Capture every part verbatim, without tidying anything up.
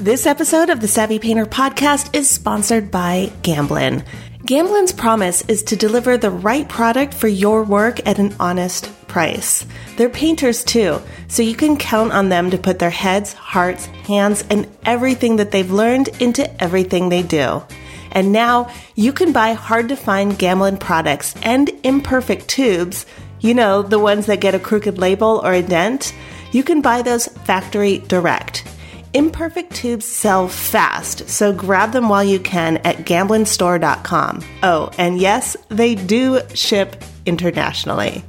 This episode of the Savvy Painter Podcast is sponsored by Gamblin. Gamblin's promise is to deliver the right product for your work at an honest price. They're painters too, so you can count on them to put their heads, hearts, hands, and everything that they've learned into everything they do. And now you can buy hard-to-find Gamblin products and imperfect tubes, you know, the ones that get a crooked label or a dent. You can buy those factory direct. Imperfect tubes sell fast, so grab them while you can at Gamblin Store dot com. Oh, and yes, they do ship internationally.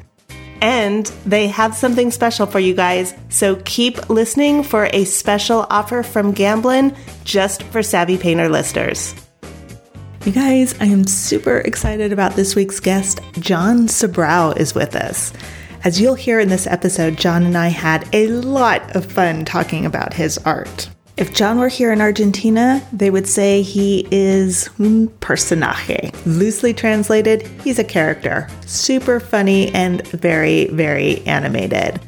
And they have something special for you guys, so keep listening for a special offer from Gamblin just for Savvy Painter listeners. You guys, I am super excited about this week's guest. John Sabraw is with us. As you'll hear in this episode, John and I had a lot of fun talking about his art. If John were here in Argentina, they would say he is un personaje. Loosely translated, he's a character. Super funny and very, very animated.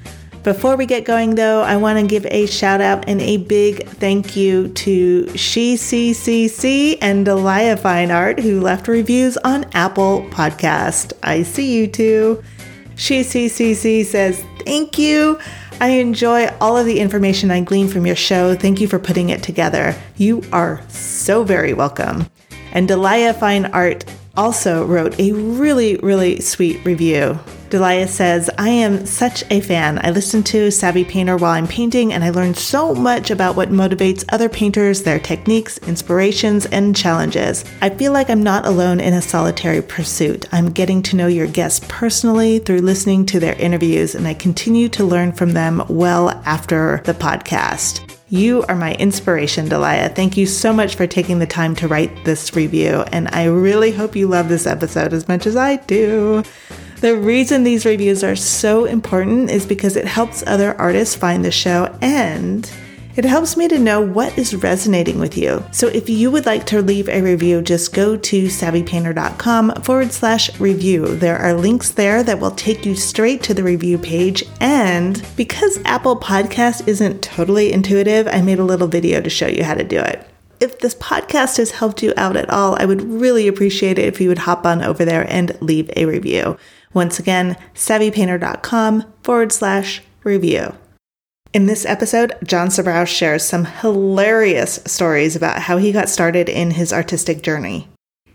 Before we get going, though, I want to give a shout out and a big thank you to SheCCC and Delia Fine Art, who left reviews on Apple Podcast. I see you too. SheCCC says, thank you. I enjoy all of the information I glean from your show. Thank you for putting it together. You are so very welcome. And Delia Fine Art also wrote a really, really sweet review. Delia says, I am such a fan. I listen to Savvy Painter while I'm painting, and I learn so much about what motivates other painters, their techniques, inspirations, and challenges. I feel like I'm not alone in a solitary pursuit. I'm getting to know your guests personally through listening to their interviews, and I continue to learn from them well after the podcast. You are my inspiration, Delia. Thank you so much for taking the time to write this review, and I really hope you love this episode as much as I do. The reason these reviews are so important is because it helps other artists find the show, and it helps me to know what is resonating with you. So if you would like to leave a review, just go to Savvy Painter dot com forward slash review. There are links there that will take you straight to the review page. And because Apple Podcast isn't totally intuitive, I made a little video to show you how to do it. If this podcast has helped you out at all, I would really appreciate it if you would hop on over there and leave a review. Once again, Savvy Painter dot com forward slash review. In this episode, John Sabraw shares some hilarious stories about how he got started in his artistic journey.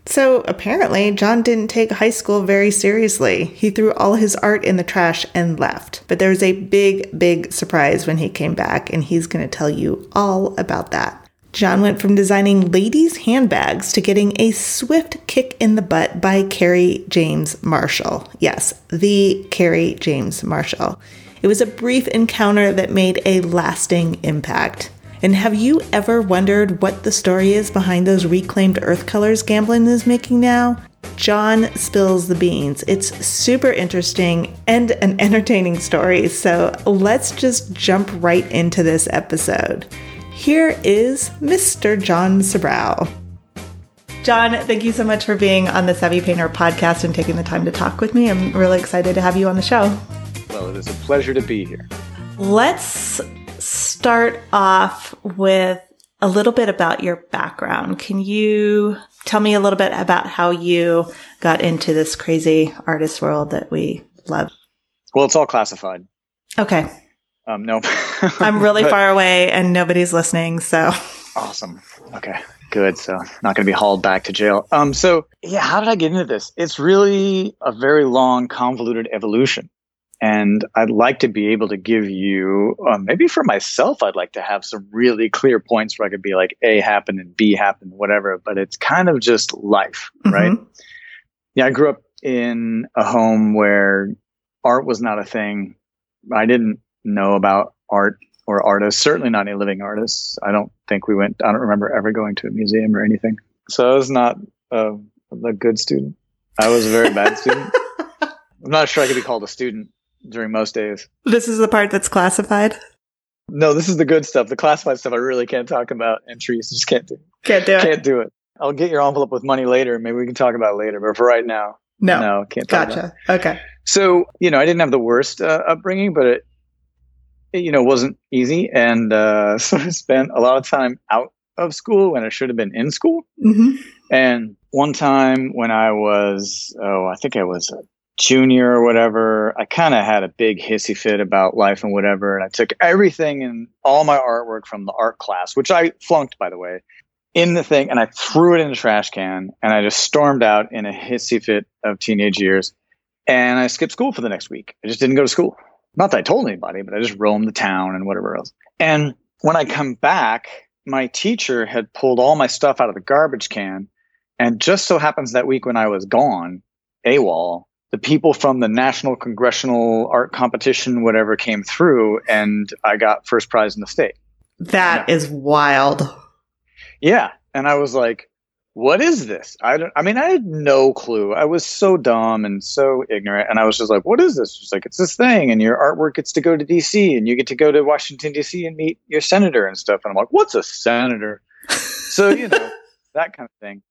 So apparently, John didn't take high school very seriously. He threw all his art in the trash and left. But there was a big, big surprise when he came back, and he's going to tell you all about that. John went from designing ladies' handbags to getting a swift kick in the butt by Kerry James Marshall. Yes, the Kerry James Marshall. It was a brief encounter that made a lasting impact. And have you ever wondered what the story is behind those reclaimed earth colors Gamblin is making now? John spills the beans. It's super interesting and an entertaining story, so let's just jump right into this episode. Here is Mister John Sabraw. John, thank you so much for being on the Savvy Painter Podcast and taking the time to talk with me. I'm really excited to have you on the show. Well, it is a pleasure to be here. Let's start off with a little bit about your background. Can you tell me a little bit about how you got into this crazy artist world that we love? Well, it's all classified. Okay. Um, no. I'm really but, far away and nobody's listening, so. Awesome. Okay, good. So not going to be hauled back to jail. Um, so yeah, how did I get into this? It's really a very long, convoluted evolution. And I'd like to be able to give you, uh, maybe for myself, I'd like to have some really clear points where I could be like, A happened and B happened, whatever. But it's kind of just life, mm-hmm. right? Yeah, I grew up in a home where art was not a thing. I didn't know about art or artists, certainly not any living artists. I don't think we went, I don't remember ever going to a museum or anything. So I was not uh, a good student. I was a very bad student. I'm not sure I could be called a student during most days. This is the part that's classified? No, this is the good stuff. The classified stuff I really can't talk about, and trees just can't do. Can't do it. Can't do it. I'll get your envelope with money later. Maybe we can talk about it later. But for right now, no, no can't talk gotcha. About it. Gotcha. Okay. So, you know, I didn't have the worst uh, upbringing, but it, it, you know, wasn't easy. And uh, so I spent a lot of time out of school when I should have been in school. Mm-hmm. And one time when I was, oh, I think I was a junior or whatever, I kind of had a big hissy fit about life and whatever. And I took everything and all my artwork from the art class, which I flunked, by the way, in the thing. And I threw it in the trash can and I just stormed out in a hissy fit of teenage years. And I skipped school for the next week. I just didn't go to school. Not that I told anybody, but I just roamed the town and whatever else. And when I come back, my teacher had pulled all my stuff out of the garbage can. And just so happens that week when I was gone, AWOL, the people from the National Congressional Art Competition, whatever, came through and I got first prize in the state. That yeah. is wild. Yeah. And I was like, what is this? I don't, I mean, I had no clue. I was so dumb and so ignorant. And I was just like, what is this? She's like, it's this thing. And your artwork gets to go to D C and you get to go to Washington, D C and meet your senator and stuff. And I'm like, what's a senator? So, you know, that kind of thing.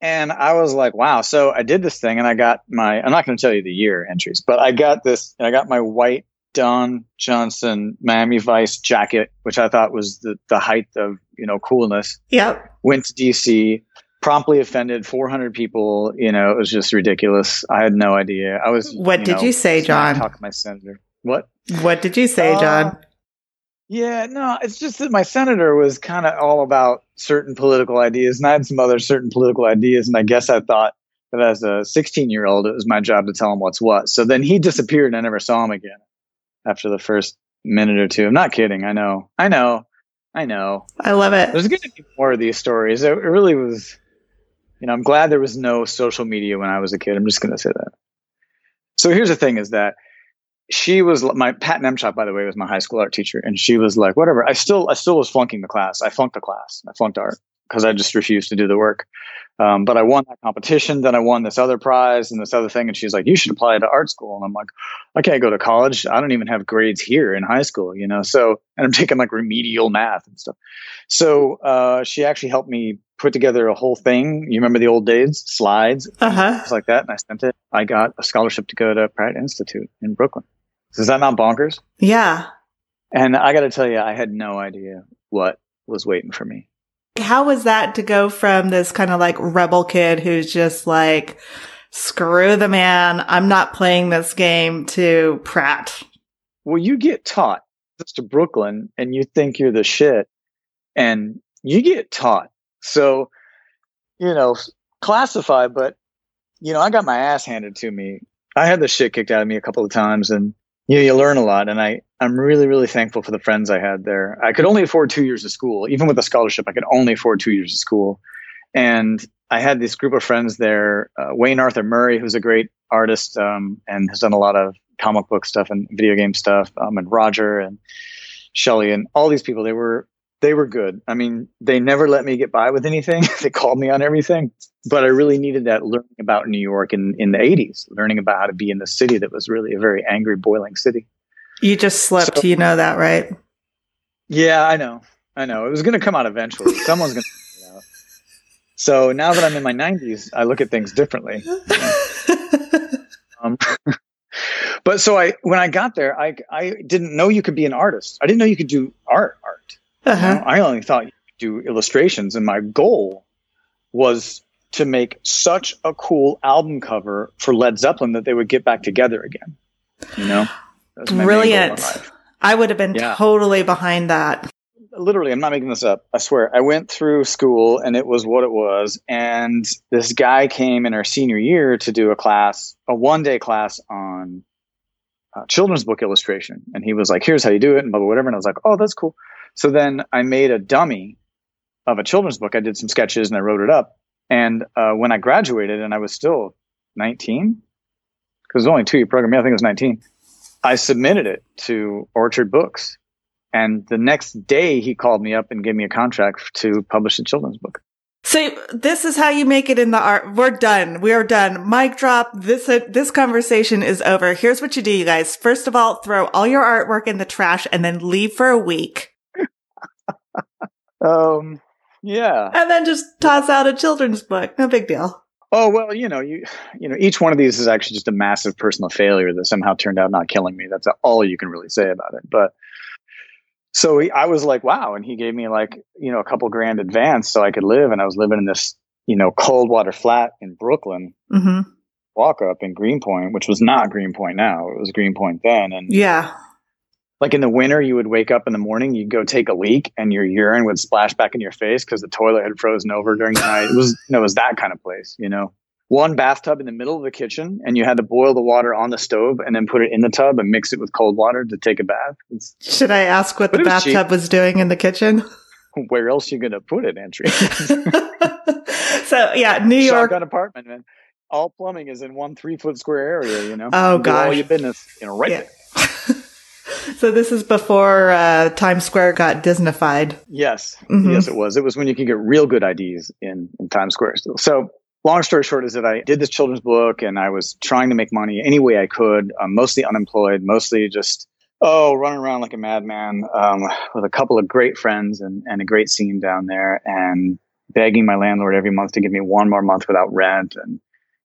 And I was like, wow. So I did this thing and I got my, I'm not going to tell you the year entries, but I got this, and I got my white Don Johnson Miami Vice jacket, which I thought was the, the height of, you know, coolness. Yep. Went to D C, promptly offended four hundred people. You know, it was just ridiculous. I had no idea. I was. What you did know, you say, John? Talk to my senator. What? What did you say, uh, John? Yeah, no, it's just that my senator was kind of all about certain political ideas, and I had some other certain political ideas, and I guess I thought that as a sixteen-year-old, it was my job to tell him what's what. So then he disappeared, and I never saw him again after the first minute or two. I'm not kidding. I know. I know. I know. I love it. There's going to be more of these stories. It really was. You know, I'm glad there was no social media when I was a kid. I'm just going to say that. So here's the thing is that she was my Pat Nemchop, by the way, was my high school art teacher. And she was like, whatever. I still, I still was flunking the class. I flunked the class. I flunked art because I just refused to do the work. Um, but I won that competition. Then I won this other prize and this other thing. And she's like, you should apply to art school. And I'm like, I can't go to college. I don't even have grades here in high school, you know? So, and I'm taking like remedial math and stuff. So uh, she actually helped me put together a whole thing. You remember the old days? Slides. Uh-huh. Things like that. And I sent it. I got a scholarship to go to Pratt Institute in Brooklyn. Is that not bonkers? Yeah. And I got to tell you, I had no idea what was waiting for me. How was that to go from this kind of like rebel kid who's just like, screw the man, I'm not playing this game, to Pratt? Well, you get taught to Brooklyn and you think you're the shit and you get taught. So, you know, classify, but, you know, I got my ass handed to me. I had the shit kicked out of me a couple of times and, you know, you learn a lot. And I, I'm really, really thankful for the friends I had there. I could only afford two years of school. Even with a scholarship, I could only afford two years of school. And I had this group of friends there, uh, Wayne Arthur Murray, who's a great artist um, and has done a lot of comic book stuff and video game stuff, um, and Roger and Shelley and all these people. They were They were good. I mean, they never let me get by with anything. They called me on everything. But I really needed that learning about New York in, in the eighties, learning about how to be in the city that was really a very angry, boiling city. You just slept. So, you know that, right? Yeah, I know. I know. It was going to come out eventually. Someone's going to come out. So now that I'm in my nineties, I look at things differently. You know? um, but so I, when I got there, I, I didn't know you could be an artist. I didn't know you could do art, art. Uh-huh. You know, I only thought you could do illustrations, and my goal was to make such a cool album cover for Led Zeppelin that they would get back together again. You know, brilliant! I would have been yeah. totally behind that. Literally, I'm not making this up. I swear. I went through school, and it was what it was. And this guy came in our senior year to do a class, a one-day class on uh, children's book illustration, and he was like, "Here's how you do it," and blah blah whatever. And I was like, "Oh, that's cool." So then I made a dummy of a children's book. I did some sketches and I wrote it up. And uh, when I graduated, and I was still nineteen, because it was only a two-year program. Yeah, I think it was nineteen. I submitted it to Orchard Books. And the next day he called me up and gave me a contract to publish a children's book. So this is how you make it in the art. We're done. We are done. Mic drop. This, uh, this conversation is over. Here's what you do, you guys. First of all, throw all your artwork in the trash and then leave for a week. Um, yeah. And then just toss out a children's book. No big deal. Oh, well, you know, you, you know, each one of these is actually just a massive personal failure that somehow turned out not killing me. That's all you can really say about it. But So he, I was like, wow. And he gave me like, you know, a couple grand advance so I could live. And I was living in this, you know, cold water flat in Brooklyn, mm-hmm. walk up in Greenpoint, which was not Greenpoint now. It was Greenpoint then. And yeah, like in the winter, you would wake up in the morning, you'd go take a leak and your urine would splash back in your face because the toilet had frozen over during the night. It was, you know, it was that kind of place, you know. One bathtub in the middle of the kitchen, and you had to boil the water on the stove and then put it in the tub and mix it with cold water to take a bath. It's, Should I ask what the bathtub was, was doing in the kitchen? Where else are you going to put it, Entry? So, yeah, New York. Shotgun apartment, man. All plumbing is in one three-foot square area, you know. Oh, God. Do all your business, you know, right yeah. there. So this is before uh, Times Square got Disneyfied. Yes. Mm-hmm. Yes, it was. It was when you could get real good I Ds in, in Times Square still. So... long story short is that I did this children's book and I was trying to make money any way I could, um, mostly unemployed, mostly just, oh, running around like a madman um, with a couple of great friends and, and a great scene down there, and begging my landlord every month to give me one more month without rent and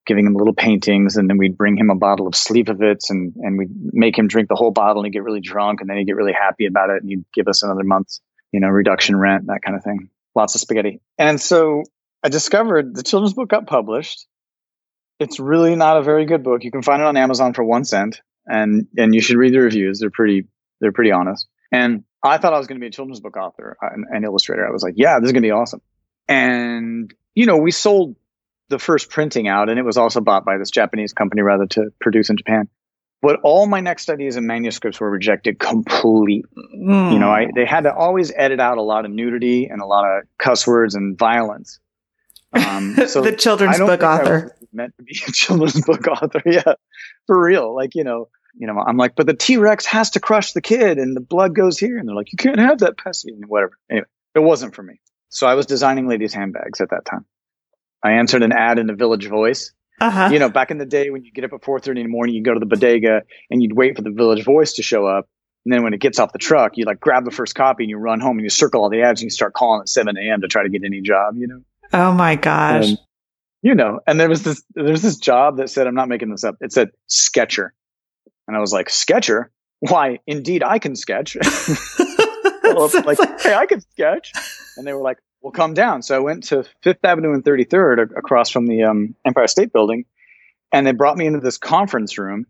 giving him little paintings. And then we'd bring him a bottle of Sleepovitz and, and we'd make him drink the whole bottle and he'd get really drunk, and then he'd get really happy about it and he'd give us another month's, you know, reduction rent, that kind of thing. Lots of spaghetti. And so... I discovered the children's book got published. It's really not a very good book. You can find it on Amazon for one cent, and and you should read the reviews. They're pretty they're pretty honest. And I thought I was going to be a children's book author and, and illustrator. I was like, yeah, this is going to be awesome. And you know, we sold the first printing out, and it was also bought by this Japanese company rather to produce in Japan. But all my next ideas and manuscripts were rejected completely. Mm. You know, I they had to always edit out a lot of nudity and a lot of cuss words and violence. Um, so the children's book author meant to be a children's book author. Yeah, for real. Like, you know, you know, I'm like, but the T-Rex has to crush the kid and the blood goes here. And they're like, you can't have that pussy and whatever. Anyway, it wasn't for me. So I was designing ladies' handbags at that time. I answered an ad in the Village Voice. Uh-huh. You know, back in the day when you get up at four thirty in the morning, you go to the bodega and you'd wait for the Village Voice to show up. And then when it gets off the truck, you like grab the first copy and you run home and you circle all the ads and you start calling at seven a.m. to try to get any job, you know? Oh my gosh. Um, you know, and there was this, there's this job that said, I'm not making this up. It said sketcher. And I was like, sketcher? Why? Indeed, I can sketch. Well, so like, like, hey, I can sketch. And they were like, well, come down. So I went to Fifth Avenue and thirty-third across from the um, Empire State Building. And they brought me into this conference room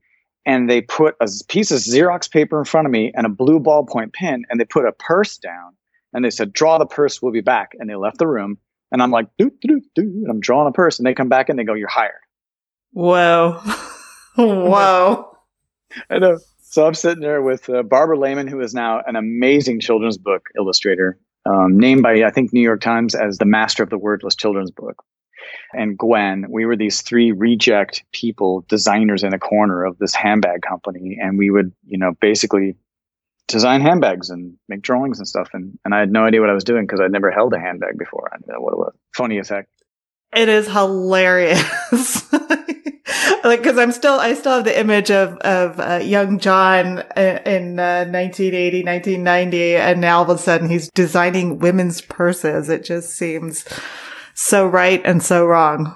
and they put a piece of Xerox paper in front of me and a blue ballpoint pen. And they put a purse down and they said, draw the purse. We'll be back. And they left the room. And I'm like, doo, doo, doo, doo, and I'm drawing a purse. And they come back and they go, you're hired. Whoa. Whoa. I know. So I'm sitting there with uh, Barbara Lehman, who is now an amazing children's book illustrator, um, named by, I think, New York Times as the master of the wordless children's book. And Gwen, we were these three reject people, designers in a corner of this handbag company. And we would, you know, basically design handbags and make drawings and stuff. And, and I had no idea what I was doing because I'd never held a handbag before. I didn't know what it was. Funny as heck. It is hilarious. Like, cause I'm still, I still have the image of, of uh, young John in uh, nineteen eighty, nineteen ninety. And now all of a sudden he's designing women's purses. It just seems so right and so wrong.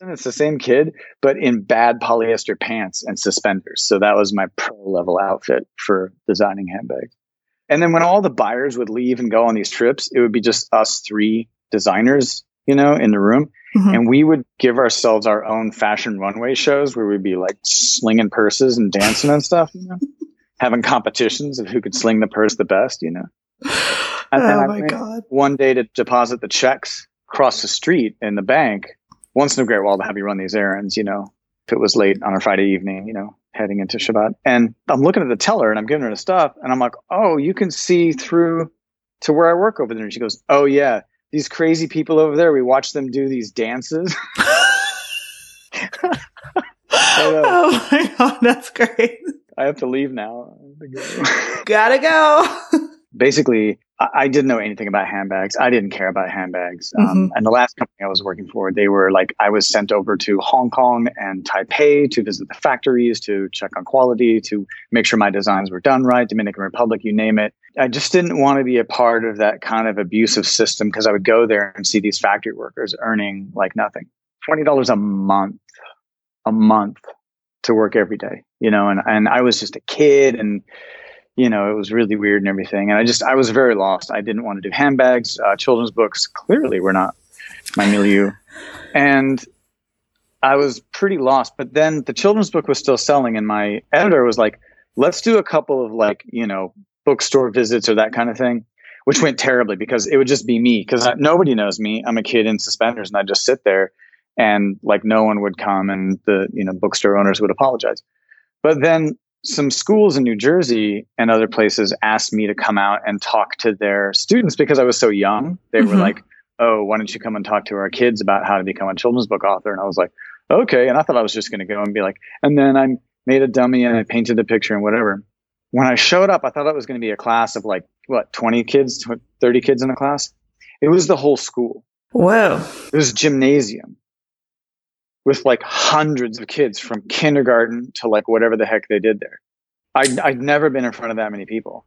It's the same kid, but in bad polyester pants and suspenders. So that was my pro level outfit for designing handbags. And then when all the buyers would leave and go on these trips, it would be just us three designers, you know, in the room. Mm-hmm. And we would give ourselves our own fashion runway shows where we'd be like slinging purses and dancing and stuff, you know, having competitions of who could sling the purse the best, you know. And then oh my I God. One day to deposit the checks across the street in the bank. Once in a great while to have you run these errands, you know, if it was late on a Friday evening, you know, heading into Shabbat. And I'm looking at the teller and I'm giving her the stuff and I'm like, oh, you can see through to where I work over there. And she goes, oh yeah, these crazy people over there, we watch them do these dances. Oh my God, that's great. I have to leave now. Gotta go. Basically, I didn't know anything about handbags. I didn't care about handbags. Um, mm-hmm. And the last company I was working for, they were like, I was sent over to Hong Kong and Taipei to visit the factories, to check on quality, to make sure my designs were done right, Dominican Republic, you name it. I just didn't want to be a part of that kind of abusive system because I would go there and see these factory workers earning like nothing. twenty dollars a month, a month to work every day, you know, and, and I was just a kid and you know, it was really weird and everything. And I just, I was very lost. I didn't want to do handbags. Uh, children's books clearly were not my milieu. And I was pretty lost. But then the children's book was still selling. And my editor was like, let's do a couple of like, you know, bookstore visits or that kind of thing, which went terribly because it would just be me, because nobody knows me. I'm a kid in suspenders and I just sit there and like no one would come and the, you know, bookstore owners would apologize. But then some schools in New Jersey and other places asked me to come out and talk to their students because I was so young. They mm-hmm. were like, oh, why don't you come and talk to our kids about how to become a children's book author? And I was like, okay. And I thought I was just going to go and be like, and then I made a dummy and I painted a picture and whatever. When I showed up, I thought it was going to be a class of like, what, twenty kids, thirty kids in the class. It was the whole school. Whoa. It was a gymnasium with like hundreds of kids from kindergarten to like whatever the heck they did there. I'd, I'd never been in front of that many people.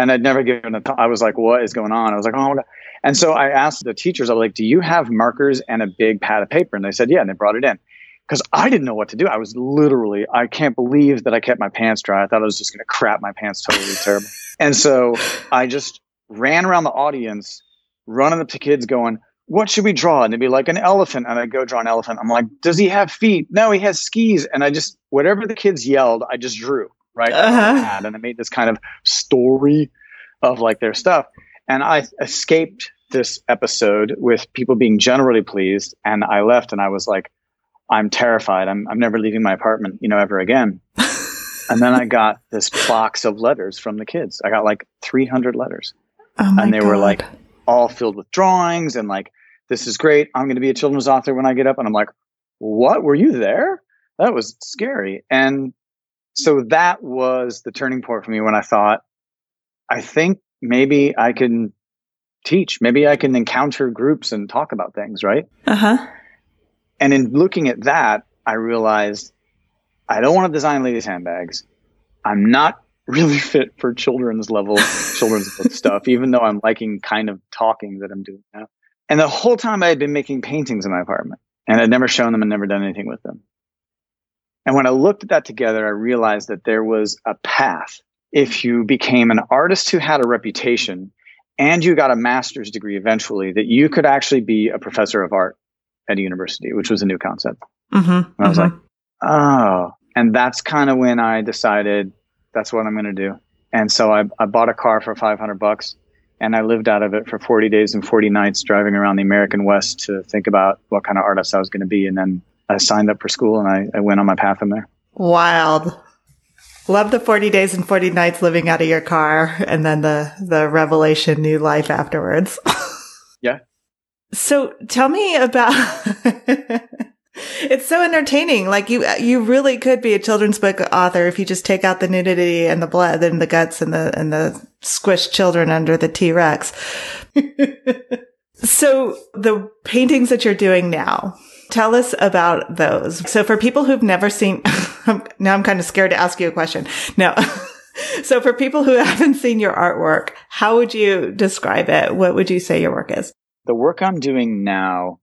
And I'd never given a thought. I was like, what is going on? I was like, oh. And so I asked the teachers, I was like, do you have markers and a big pad of paper? And they said, yeah. And they brought it in. Because I didn't know what to do. I was literally, I can't believe that I kept my pants dry. I thought I was just going to crap my pants totally terrible. And so I just ran around the audience, running up to kids going, what should we draw? And they'd be like, an elephant. And I'd go draw an elephant. I'm like, does he have feet? No, he has skis. And I just, whatever the kids yelled, I just drew, right? Uh-huh. And I made this kind of story of like their stuff. And I escaped this episode with people being generally pleased. And I left and I was like, I'm terrified. I'm I'm never leaving my apartment, you know, ever again. And then I got this box of letters from the kids. I got like three hundred letters. Oh my and they God. Were like all filled with drawings and like, this is great. I'm going to be a children's author when I get up. And I'm like, what? Were you there? That was scary. And so that was the turning point for me when I thought, I think maybe I can teach. Maybe I can encounter groups and talk about things, right? Uh-huh. And in looking at that, I realized I don't want to design ladies' handbags. I'm not really fit for children's level, children's book stuff, even though I'm liking kind of talking that I'm doing now. And the whole time I had been making paintings in my apartment and I'd never shown them and never done anything with them. And when I looked at that together, I realized that there was a path. If you became an artist who had a reputation and you got a master's degree eventually, that you could actually be a professor of art at a university, which was a new concept. Mm-hmm, and I was mm-hmm. like, oh, and that's kind of when I decided that's what I'm going to do. And so I, I bought a car for five hundred bucks and I lived out of it for forty days and forty nights, driving around the American West to think about what kind of artist I was going to be. And then I signed up for school and I, I went on my path from there. Wild. Love the forty days and forty nights living out of your car. And then the, the revelation, new life afterwards. Yeah. So tell me about, it's so entertaining. Like you, you really could be a children's book author if you just take out the nudity and the blood and the guts and the, and the squished children under the T-Rex. So the paintings that you're doing now, tell us about those. So for people who've never seen, now I'm kind of scared to ask you a question. No. So for people who haven't seen your artwork, how would you describe it? What would you say your work is? The work I'm doing now,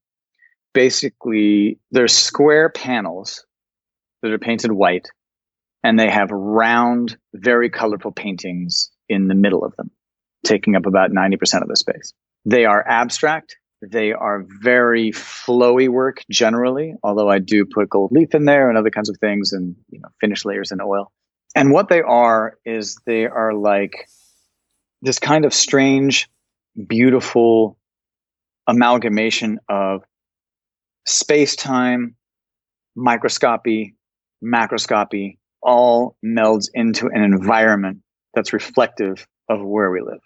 basically, they're square panels that are painted white, and they have round, very colorful paintings in the middle of them, taking up about ninety percent of the space. They are abstract. They are very flowy work generally, although I do put gold leaf in there and other kinds of things and, you know, finish layers in oil. And what they are is they are like this kind of strange, beautiful amalgamation of space-time, microscopy, macroscopy, all melds into an environment that's reflective of where we live.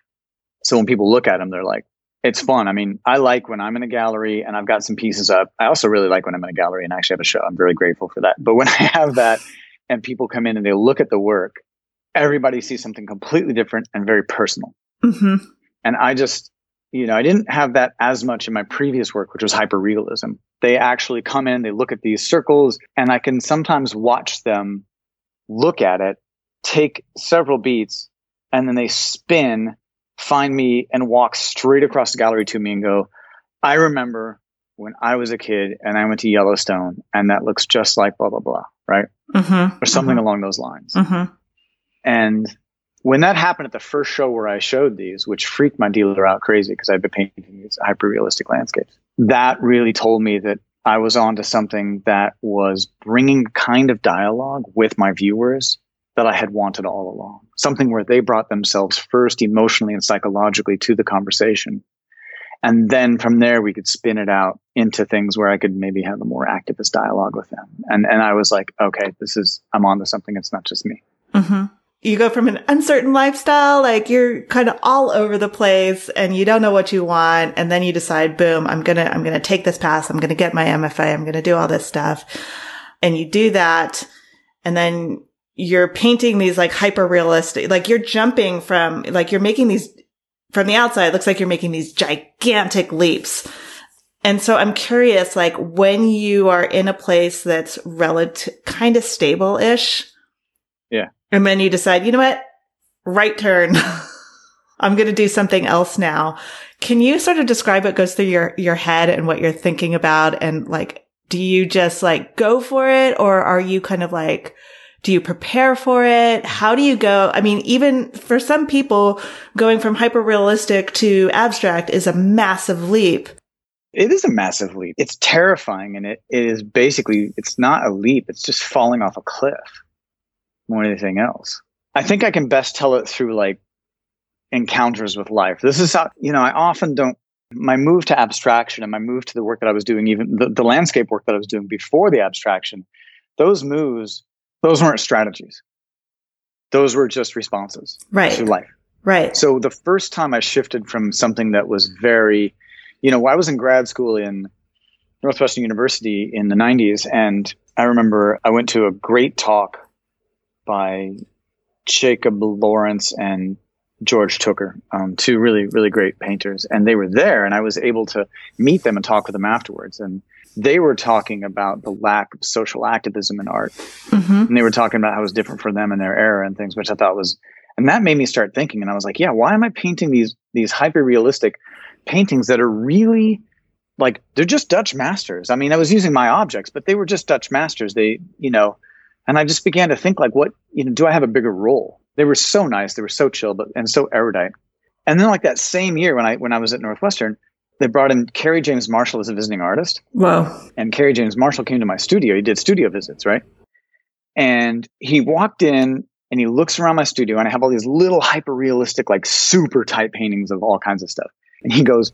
So when people look at them, they're like, it's fun. I mean, I like when I'm in a gallery and I've got some pieces up. I also really like when I'm in a gallery and I actually have a show. I'm very grateful for that. But when I have that and people come in and they look at the work, everybody sees something completely different and very personal. Mm-hmm. And I just... You know, I didn't have that as much in my previous work, which was hyperrealism. They actually come in, they look at these circles, and I can sometimes watch them look at it, take several beats, and then they spin, find me, and walk straight across the gallery to me and go, I remember when I was a kid and I went to Yellowstone, and that looks just like blah, blah, blah, right? Mm-hmm, or something mm-hmm. along those lines. Mm-hmm. And when that happened at the first show where I showed these, which freaked my dealer out crazy because I've been painting these hyper-realistic landscapes, that really told me that I was onto something that was bringing kind of dialogue with my viewers that I had wanted all along. Something where they brought themselves first emotionally and psychologically to the conversation. And then from there, we could spin it out into things where I could maybe have a more activist dialogue with them. And and I was like, okay, this is, I'm onto something. It's not just me. Mm-hmm. You go from an uncertain lifestyle, like you're kind of all over the place and you don't know what you want. And then you decide, boom, I'm going to, I'm going to take this pass. I'm going to get my M F A. I'm going to do all this stuff. And you do that. And then you're painting these like hyper realistic, like you're jumping from, like you're making these from the outside, it looks like you're making these gigantic leaps. And so I'm curious, like when you are in a place that's relative, kind of stable-ish. Yeah. And then you decide, you know what? Right turn. I'm going to do something else now. Can you sort of describe what goes through your, your head and what you're thinking about? And like, do you just like go for it? Or are you kind of like, do you prepare for it? How do you go? I mean, even for some people, going from hyper-realistic to abstract is a massive leap. It is a massive leap. It's terrifying. And it, it is basically, it's not a leap. It's just falling off a cliff more than anything else. I think I can best tell it through like encounters with life. This is how, you know, I often don't, my move to abstraction and my move to the work that I was doing, even the, the landscape work that I was doing before the abstraction, those moves, those weren't strategies. Those were just responses right. to life. Right. So the first time I shifted from something that was very, you know, I was in grad school in Northwestern University in the nineties. And I remember I went to a great talk by Jacob Lawrence and George Tooker, um, two really, really great painters. And they were there and I was able to meet them and talk with them afterwards. And they were talking about the lack of social activism in art. Mm-hmm. And they were talking about how it was different for them in their era and things, which I thought was, and that made me start thinking. And I was like, yeah, why am I painting these, these hyper-realistic paintings that are really like, they're just Dutch masters. I mean, I was using my objects, but they were just Dutch masters. They, you know, and I just began to think like, what, you know, do I have a bigger role? They were so nice. They were so chill, but, and so erudite. And then like that same year when I, when I was at Northwestern, they brought in Kerry James Marshall as a visiting artist. Wow. And Kerry James Marshall came to my studio. He did studio visits, right? And he walked in and he looks around my studio and I have all these little hyper-realistic, like super tight paintings of all kinds of stuff. And he goes,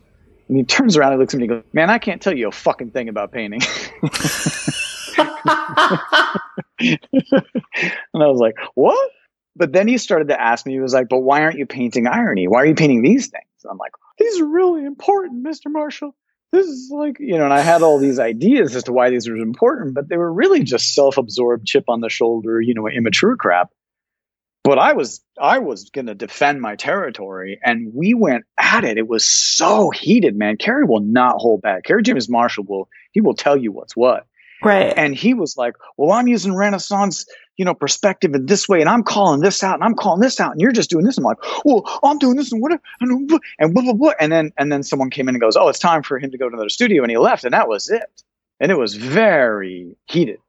and he turns around and looks at me and he goes, man, I can't tell you a fucking thing about painting. And I was like, what? But then he started to ask me, he was like, but why aren't you painting irony? Why are you painting these things? And I'm like, these are really important, Mister Marshall. This is like, you know, and I had all these ideas as to why these were important, but they were really just self-absorbed, chip on the shoulder, you know, immature crap. But I was, I was going to defend my territory and we went at it. It was so heated, man. Kerry will not hold back. Kerry James Marshall will, he will tell you what's what. Right. And he was like, well, I'm using Renaissance, you know, perspective in this way, and I'm calling this out, and I'm calling this out, and you're just doing this. I'm like, well, I'm doing this, and whatever, and blah, blah, blah. And then, and then someone came in and goes, oh, it's time for him to go to another studio, and he left, and that was it. And it was very heated.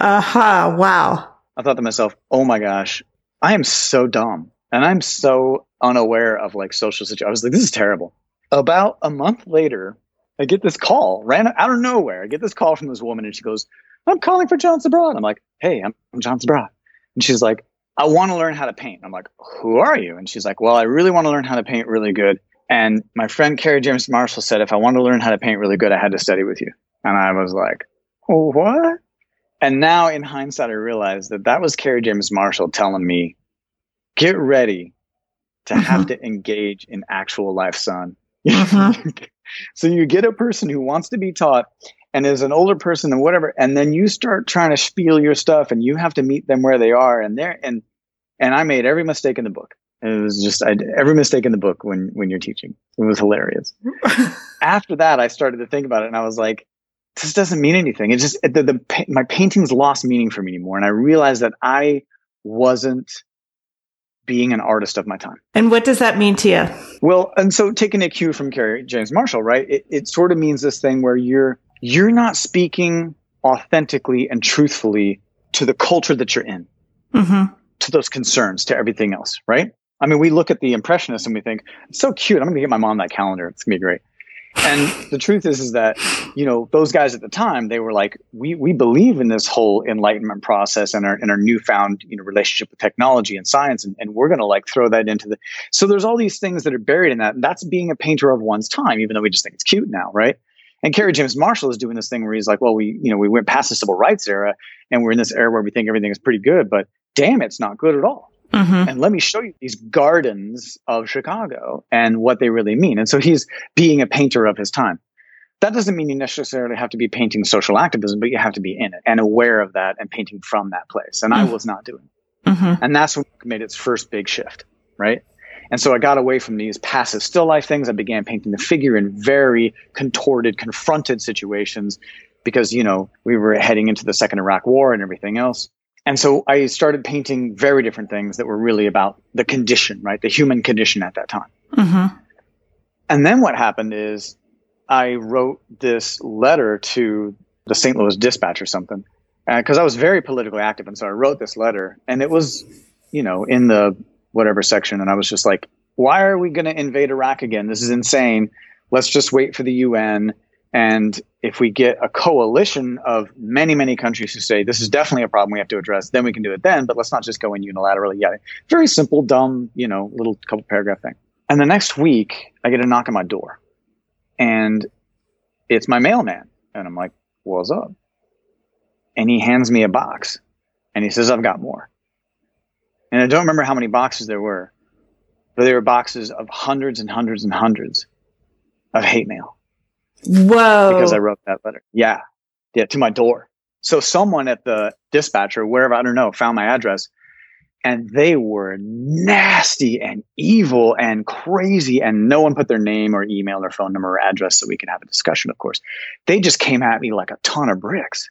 Uh-huh, wow. I thought to myself, oh my gosh, I am so dumb, and I'm so unaware of, like, social situations. I was like, this is terrible. About a month later, I get this call, ran out of nowhere. I get this call from this woman, and she goes, I'm calling for John Sabraw. And I'm like, hey, I'm, I'm John Sabraw. And she's like, I want to learn how to paint. I'm like, who are you? And she's like, well, I really want to learn how to paint really good. And my friend Kerry James Marshall said, if I want to learn how to paint really good, I had to study with you. And I was like, what? And now in hindsight, I realized that that was Kerry James Marshall telling me, get ready to mm-hmm. have to engage in actual life, son. Mm-hmm. So you get a person who wants to be taught and is an older person and whatever, and then you start trying to spiel your stuff and you have to meet them where they are. And they're, and and I made every mistake in the book. It was just I did every mistake in the book when, when you're teaching. It was hilarious. After that, I started to think about it and I was like, this doesn't mean anything. It just, the, the my paintings lost meaning for me anymore. And I realized that I wasn't being an artist of my time. And what does that mean to you? Well, and so taking a cue from Kerry James Marshall, right? It, it sort of means this thing where you're you're not speaking authentically and truthfully to the culture that you're in, mm-hmm. to those concerns, to everything else, right? I mean, we look at the Impressionists and we think, it's so cute. I'm going to get my mom that calendar. It's going to be great. And the truth is, is that, you know, those guys at the time, they were like, we we believe in this whole Enlightenment process and our and our newfound, you know, relationship with technology and science. And, and we're going to like throw that into the. So there's all these things that are buried in that. And that's being a painter of one's time, even though we just think it's cute now. Right. And Kerry James Marshall is doing this thing where he's like, well, we, you know, we went past the civil rights era and we're in this era where we think everything is pretty good, but damn, it's not good at all. Mm-hmm. And let me show you these gardens of Chicago and what they really mean. And so he's being a painter of his time. That doesn't mean you necessarily have to be painting social activism, but you have to be in it and aware of that and painting from that place. And mm-hmm. I was not doing it. Mm-hmm. And that's what made its first big shift, right? And so I got away from these passive still life things. I began painting the figure in very contorted, confronted situations because, you know, we were heading into the Second Iraq War and everything else. And so I started painting very different things that were really about the condition, right? The human condition at that time. Mm-hmm. And then what happened is I wrote this letter to the Saint Louis Dispatch or something, because uh, I was very politically active. And so I wrote this letter and it was, you know, in the whatever section. And I was just like, why are we going to invade Iraq again? This is insane. Let's just wait for the U N. And if we get a coalition of many, many countries who say this is definitely a problem we have to address, then we can do it then. But let's not just go in unilaterally. Yeah, very simple, dumb, you know, little couple paragraph thing. And the next week I get a knock on my door and it's my mailman. And I'm like, what's up? And he hands me a box and he says, I've got more. And I don't remember how many boxes there were, but there were boxes of hundreds and hundreds and hundreds of hate mail. Whoa. Because I wrote that letter. Yeah. Yeah. To my door. So someone at the dispatcher, wherever, I don't know, found my address and they were nasty and evil and crazy. And no one put their name or email or phone number or address so we could have a discussion. Of course, they just came at me like a ton of bricks.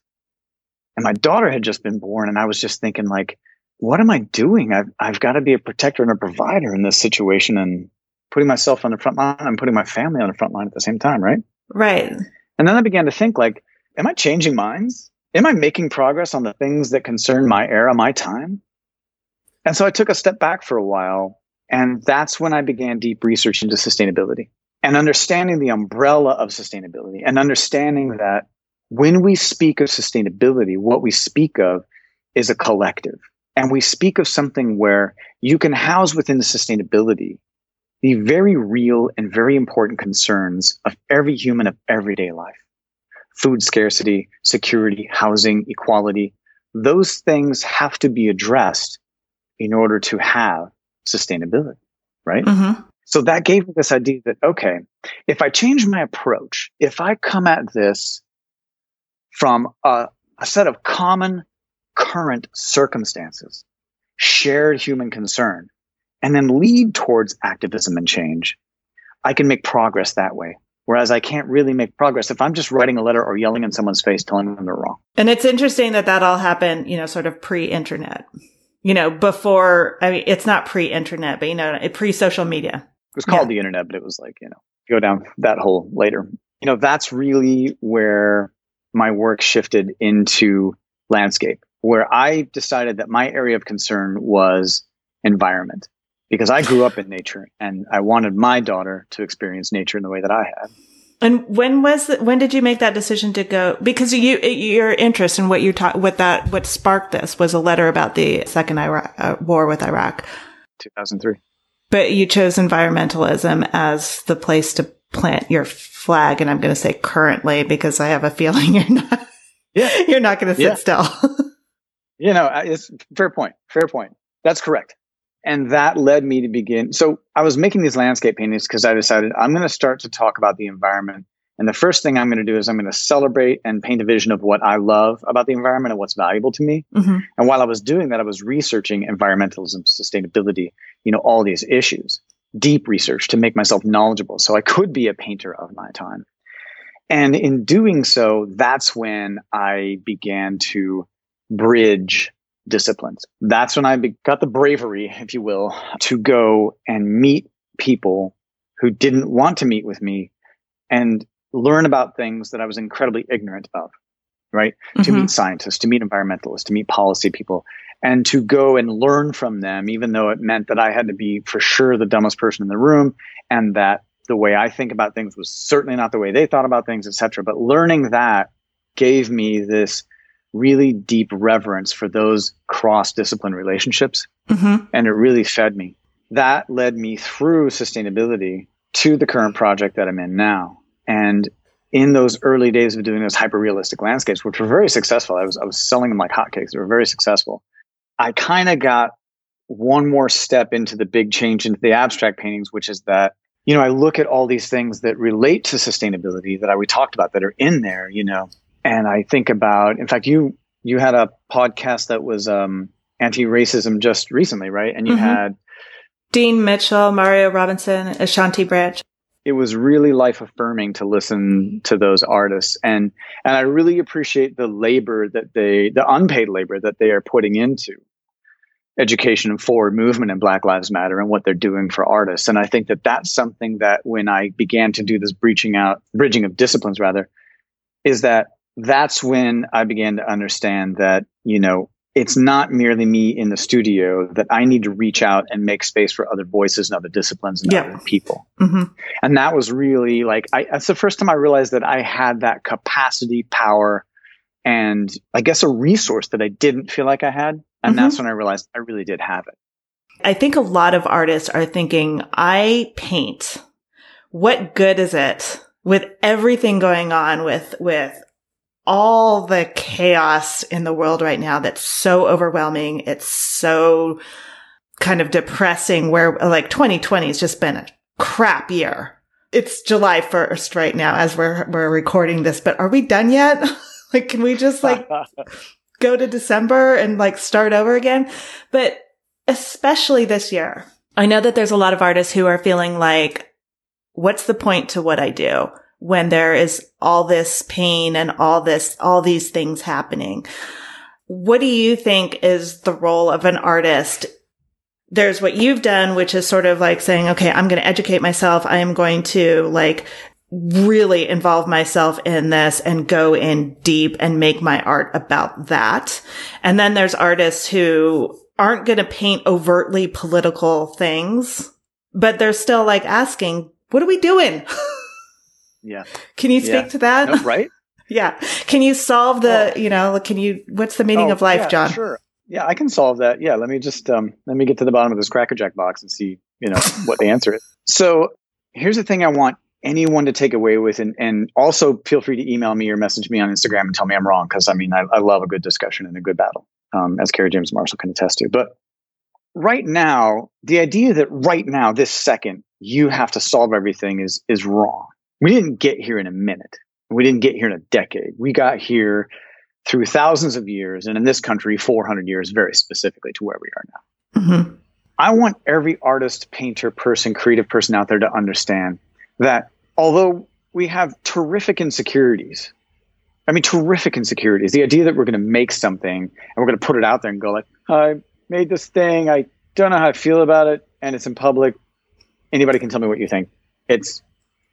And my daughter had just been born. And I was just thinking like, what am I doing? I've, I've got to be a protector and a provider in this situation and putting myself on the front line and putting my family on the front line at the same time. Right. Right. And then I began to think like, am I changing minds? Am I making progress on the things that concern my era, my time? And so I took a step back for a while. And that's when I began deep research into sustainability and understanding the umbrella of sustainability and understanding that when we speak of sustainability, what we speak of is a collective. And we speak of something where you can house within the sustainability the very real and very important concerns of every human of everyday life. Food scarcity, security, housing, equality, those things have to be addressed in order to have sustainability, right? Mm-hmm. So that gave me this idea that, okay, if I change my approach, if I come at this from a, a set of common current circumstances, shared human concern, and then lead towards activism and change, I can make progress that way. Whereas I can't really make progress if I'm just writing a letter or yelling in someone's face, telling them they're wrong. And it's interesting that that all happened, you know, sort of pre-internet, you know, before, I mean, it's not pre-internet, but, you know, pre-social media. It was called yeah. the internet, but it was like, you know, go down that hole later. You know, that's really where my work shifted into landscape, where I decided that my area of concern was environment. Because I grew up in nature and I wanted my daughter to experience nature in the way that I had. And when was the, when did you make that decision to go? Because you, your interest in what you taught, what that, what sparked this was a letter about the second Iraq, uh, war with Iraq. two thousand three. But you chose environmentalism as the place to plant your flag. And I'm going to say currently, because I have a feeling you're not, yeah. you're not going to sit yeah. still. You know, it's fair point. Fair point. That's correct. And that led me to begin. So I was making these landscape paintings because I decided I'm going to start to talk about the environment. And the first thing I'm going to do is I'm going to celebrate and paint a vision of what I love about the environment and what's valuable to me. Mm-hmm. And while I was doing that, I was researching environmentalism, sustainability, you know, all these issues, deep research to make myself knowledgeable so I could be a painter of my time. And in doing so, that's when I began to bridge disciplines. That's when I got the bravery, if you will, to go and meet people who didn't want to meet with me and learn about things that I was incredibly ignorant of. right? Mm-hmm. To meet scientists, to meet environmentalists, to meet policy people, and to go and learn from them, even though it meant that I had to be for sure the dumbest person in the room, and that the way I think about things was certainly not the way they thought about things, et cetera. But learning that gave me this really deep reverence for those cross-discipline relationships, mm-hmm. and it really fed me. That led me through sustainability to the current project that I'm in now. And in those early days of doing those hyper-realistic landscapes, which were very successful, I was I was selling them like hotcakes. They were very successful. I kind of got one more step into the big change into the abstract paintings, which is that, you know, I look at all these things that relate to sustainability that I, we talked about that are in there, you know, and I think about, in fact, you you had a podcast that was um, anti-racism just recently, right? And you mm-hmm. had Dean Mitchell, Mario Robinson, Ashanti Branch. It was really life-affirming to listen to those artists. And and I really appreciate the labor that they, the unpaid labor that they are putting into education and forward movement and Black Lives Matter and what they're doing for artists. And I think that that's something that when I began to do this breaching out, bridging of disciplines rather, is that that's when I began to understand that, you know, it's not merely me in the studio, that I need to reach out and make space for other voices and other disciplines and yeah. other people. Mm-hmm. And that was really like, I, that's the first time I realized that I had that capacity, power, and I guess a resource that I didn't feel like I had. And mm-hmm. that's when I realized I really did have it. I think a lot of artists are thinking, I paint. What good is it with everything going on with, with, all the chaos in the world right now that's so overwhelming. It's so kind of depressing where like twenty twenty has just been a crap year. It's July first right now as we're, we're recording this, but are we done yet? Like, can we just like go to December and like start over again? But especially this year, I know that there's a lot of artists who are feeling like, what's the point to what I do when there is all this pain and all this, all these things happening? What do you think is the role of an artist? There's what you've done, which is sort of like saying, okay, I'm going to educate myself. I am going to like really involve myself in this and go in deep and make my art about that. And then there's artists who aren't going to paint overtly political things, but they're still like asking, what are we doing? Yeah. Can you speak yeah. to that? No, right? yeah. Can you solve the, oh. you know, can you, what's the meaning oh, of life, yeah, John? Sure. Yeah, I can solve that. Yeah. Let me just, um, let me get to the bottom of this Cracker Jack box and see, you know, what the answer is. So here's the thing I want anyone to take away with. And, and also feel free to email me or message me on Instagram and tell me I'm wrong. Cause I mean, I, I love a good discussion and a good battle, um, as Kerry James Marshall can attest to. But right now, the idea that right now, this second, you have to solve everything is, is wrong. We didn't get here in a minute. We didn't get here in a decade. We got here through thousands of years, and in this country, four hundred years, very specifically to where we are now. Mm-hmm. I want every artist, painter, person, creative person out there to understand that although we have terrific insecurities, I mean, terrific insecurities, the idea that we're going to make something and we're going to put it out there and go like, I made this thing. I don't know how I feel about it. And it's in public. Anybody can tell me what you think. It's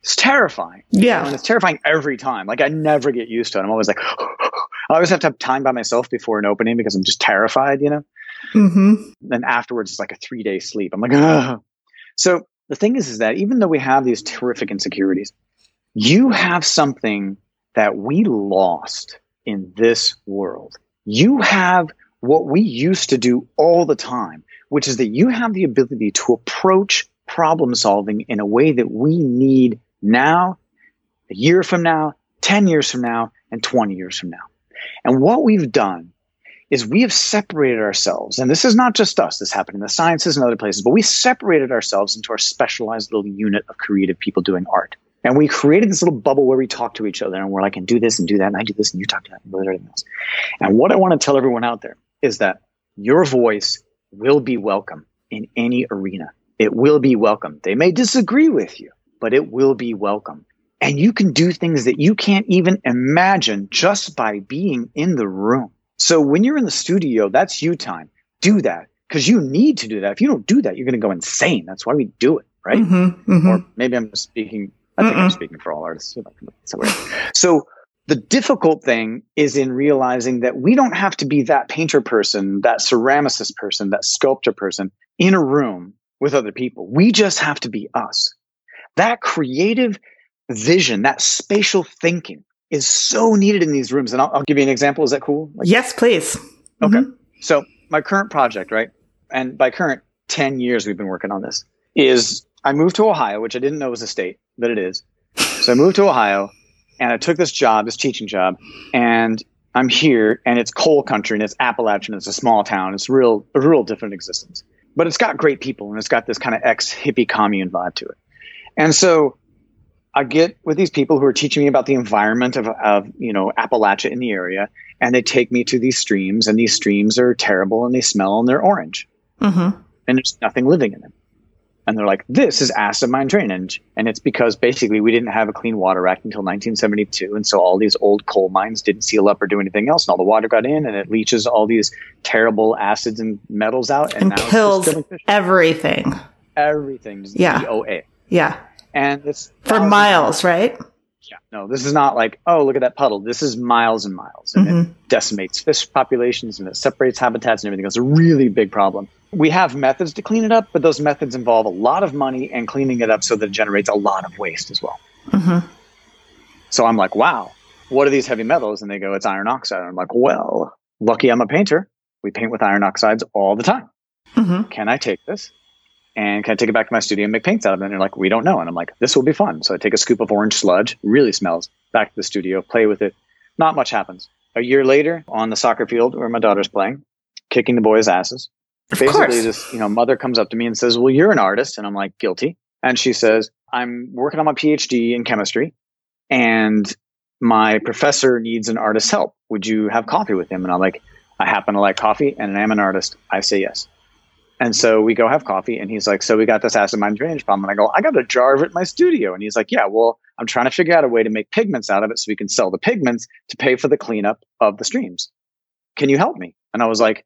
It's terrifying. Yeah. You know, and it's terrifying every time. Like I never get used to it. I'm always like, I always have to have time by myself before an opening because I'm just terrified, you know? Mm-hmm. Then afterwards, it's like a three day sleep. I'm like, ugh. So the thing is, is that even though we have these terrific insecurities, you have something that we lost in this world. You have what we used to do all the time, which is that you have the ability to approach problem solving in a way that we need now, a year from now, ten years from now, and twenty years from now. And what we've done is we have separated ourselves, and this is not just us, this happened in the sciences and other places, but we separated ourselves into our specialized little unit of creative people doing art. And we created this little bubble where we talk to each other, and we're like, and do this and do that, and I do this, and you talk to that, and do everything else. And what I want to tell everyone out there is that your voice will be welcome in any arena. It will be welcome. They may disagree with you, but it will be welcome. And you can do things that you can't even imagine just by being in the room. So when you're in the studio, that's you time. Do that because you need to do that. If you don't do that, you're going to go insane. That's why we do it, right? Mm-hmm, mm-hmm. Or maybe I'm speaking, I think Mm-mm. I'm speaking for all artists. So The difficult thing is in realizing that we don't have to be that painter person, that ceramicist person, that sculptor person in a room with other people. We just have to be us. That creative vision, that spatial thinking is so needed in these rooms. And I'll, I'll give you an example. Is that cool? Like, yes, please. Okay. Mm-hmm. So my current project, right? And by current, ten years we've been working on this, is I moved to Ohio, which I didn't know was a state, but it is. So I moved to Ohio and I took this job, this teaching job, and I'm here and it's coal country and it's Appalachian. It's a small town. It's real, a real different existence, but it's got great people and it's got this kind of ex-hippie commune vibe to it. And so I get with these people who are teaching me about the environment of, of, you know, Appalachia in the area, and they take me to these streams, and these streams are terrible and they smell and they're orange. Mm-hmm. And there's nothing living in them. And they're like, this is acid mine drainage. And it's because basically we didn't have a Clean Water Act until nineteen seventy-two. And so all these old coal mines didn't seal up or do anything else. And all the water got in and it leaches all these terrible acids and metals out. And, and now kills it's just everything. Everything. Yeah. D O A. Yeah. And it's for miles, right? Yeah. No, this is not like, oh, look at that puddle. This is miles and miles. And mm-hmm. it decimates fish populations and it separates habitats and everything else. It's a really big problem. We have methods to clean it up, but those methods involve a lot of money and cleaning it up so that it generates a lot of waste as well. Mm-hmm. So I'm like, wow, what are these heavy metals? And they go, it's iron oxide. And I'm like, well, lucky I'm a painter. We paint with iron oxides all the time. Mm-hmm. Can I take this? And can I take it back to my studio and make paints out of it? And they're like, we don't know. And I'm like, this will be fun. So I take a scoop of orange sludge, really smells, back to the studio, play with it. Not much happens. A year later, on the soccer field where my daughter's playing, kicking the boys' asses. Of Basically, course. This you know, mother comes up to me and says, well, you're an artist. And I'm like, guilty. And she says, I'm working on my P H D in chemistry, and my professor needs an artist's help. Would you have coffee with him? And I'm like, I happen to like coffee, and I am an artist. I say yes. And so we go have coffee, and he's like, so we got this acid mine drainage problem. And I go, I got a jar of it in my studio. And he's like, yeah, well, I'm trying to figure out a way to make pigments out of it so we can sell the pigments to pay for the cleanup of the streams. Can you help me? And I was like,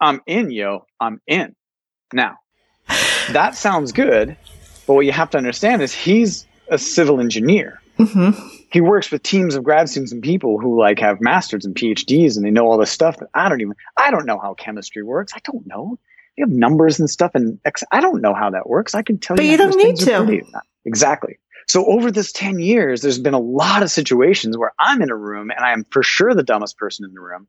I'm in, yo, I'm in. Now, that sounds good, but what you have to understand is he's a civil engineer. Mm-hmm. He works with teams of grad students and people who like have masters and P H Ds, and they know all this stuff. But I don't even, I don't know how chemistry works. I don't know. They have numbers and stuff, and ex- I don't know how that works. I can tell but you, but you don't need to. Exactly. So over this ten years, there's been a lot of situations where I'm in a room and I am for sure the dumbest person in the room.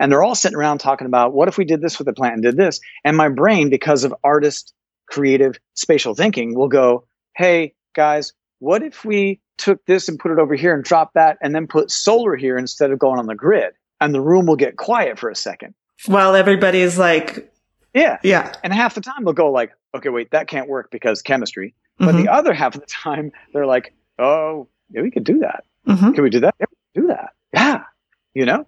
And they're all sitting around talking about, what if we did this with the plant and did this? And my brain, because of artist, creative, spatial thinking, will go, hey, guys, what if we took this and put it over here and drop that and then put solar here instead of going on the grid? And the room will get quiet for a second. While everybody's like... Yeah. Yeah. And half the time they'll go like, okay, wait, that can't work because chemistry. But mm-hmm. the other half of the time, they're like, oh, yeah, we could do that. Mm-hmm. Can we do that? Yeah, we can do that. Yeah. You know?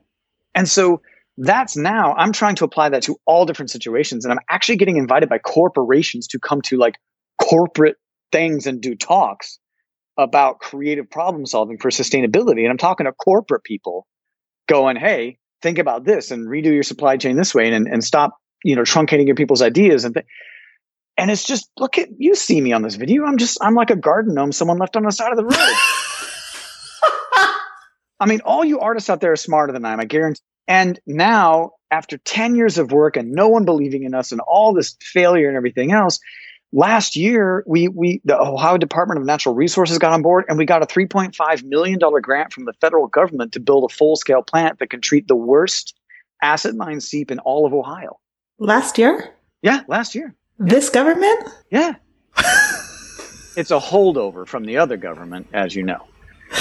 And so that's now, I'm trying to apply that to all different situations. And I'm actually getting invited by corporations to come to like corporate things and do talks about creative problem solving for sustainability. And I'm talking to corporate people going, hey, think about this and redo your supply chain this way and, and stop, you know, truncating your people's ideas and things. And it's just, look at, you see me on this video. I'm just, I'm like a garden gnome someone left on the side of the road. I mean, all you artists out there are smarter than I am, I guarantee. And now, after ten years of work and no one believing in us and all this failure and everything else, last year, we, we the Ohio Department of Natural Resources got on board, and we got a three point five million dollars grant from the federal government to build a full-scale plant that can treat the worst acid mine seep in all of Ohio. Last year? Yeah, last year. This government? Yeah. It's a holdover from the other government, as you know.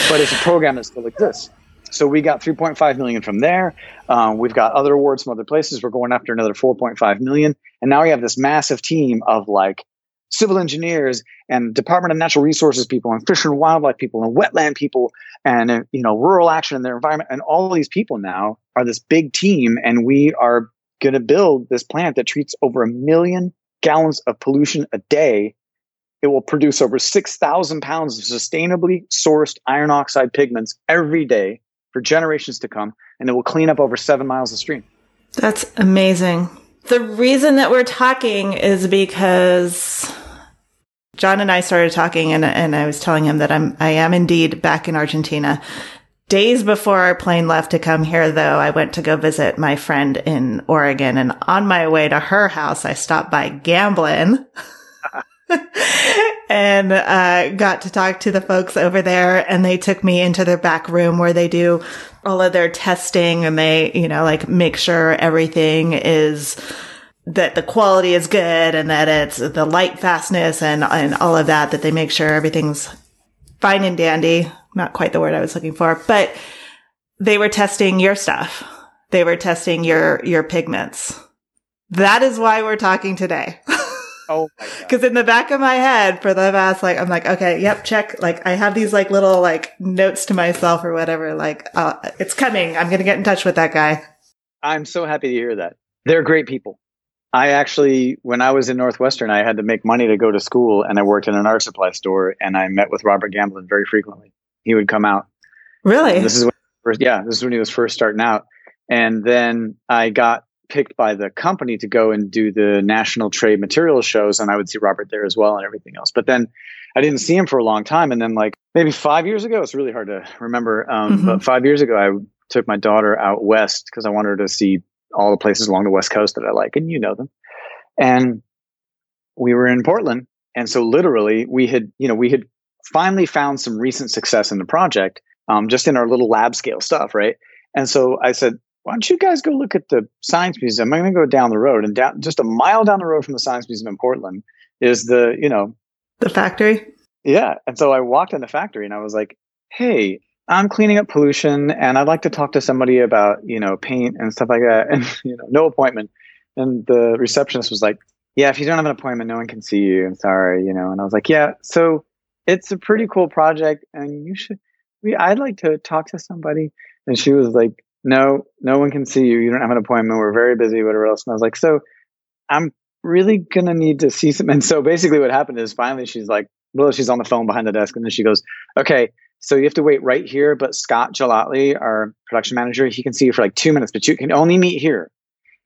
But it's a program that still exists. So we got three point five million dollars from there. Um, we've got other awards from other places. We're going after another four point five million dollars. And now we have this massive team of like civil engineers and Department of Natural Resources people and Fish and Wildlife people and wetland people and, you know, Rural Action and their environment. And all these people now are this big team. And we are going to build this plant that treats over a million gallons of pollution a day. It will produce over six thousand pounds of sustainably sourced iron oxide pigments every day for generations to come, and it will clean up over seven miles of stream. That's amazing. The reason that we're talking is because John and I started talking, and, and I was telling him that I'm I am indeed back in Argentina. Days before our plane left to come here, though, I went to go visit my friend in Oregon. And on my way to her house, I stopped by Gamblin and uh, got to talk to the folks over there. And they took me into their back room where they do all of their testing. And they, you know, like make sure everything is, that the quality is good and that it's the light fastness and, and all of that, that they make sure everything's fine and dandy. Not quite the word I was looking for, but they were testing your stuff. They were testing your, your pigments. That is why we're talking today. Oh, my God. Cause in the back of my head for the past, like, I'm like, okay, yep, check. Like I have these like little like notes to myself or whatever. Like, uh, it's coming. I'm going to get in touch with that guy. I'm so happy to hear that. They're great people. I actually, when I was in Northwestern, I had to make money to go to school and I worked in an art supply store and I met with Robert Gamblin very frequently. He would come out. Really? Um, this is when first, yeah, this is when he was first starting out. And then I got picked by the company to go and do the national trade materials shows. And I would see Robert there as well and everything else. But then I didn't see him for a long time. And then like maybe five years ago, it's really hard to remember. Um, mm-hmm. But five years ago, I took my daughter out west because I wanted her to see all the places along the West Coast that I like. And you know them. And we were in Portland. And so literally we had, you know, we had finally found some recent success in the project, um, just in our little lab scale stuff, right? And so I said, why don't you guys go look at the Science Museum? I'm going to go down the road. And down, just a mile down the road from the Science Museum in Portland is the, you know. The factory? Yeah. And so I walked in the factory and I was like, hey, I'm cleaning up pollution and I'd like to talk to somebody about, you know, paint and stuff like that. And, you know, no appointment. And the receptionist was like, yeah, if you don't have an appointment, no one can see you. I'm sorry, you know. And I was like, yeah, so it's a pretty cool project and you should, we, I'd like to talk to somebody. And she was like, no, no one can see you. You don't have an appointment. We're very busy, whatever else. And I was like, so I'm really going to need to see some. And so basically what happened is finally she's like, well, she's on the phone behind the desk. And then she goes, okay, so you have to wait right here. But Scott Jalotli, our production manager, he can see you for like two minutes, but you can only meet here.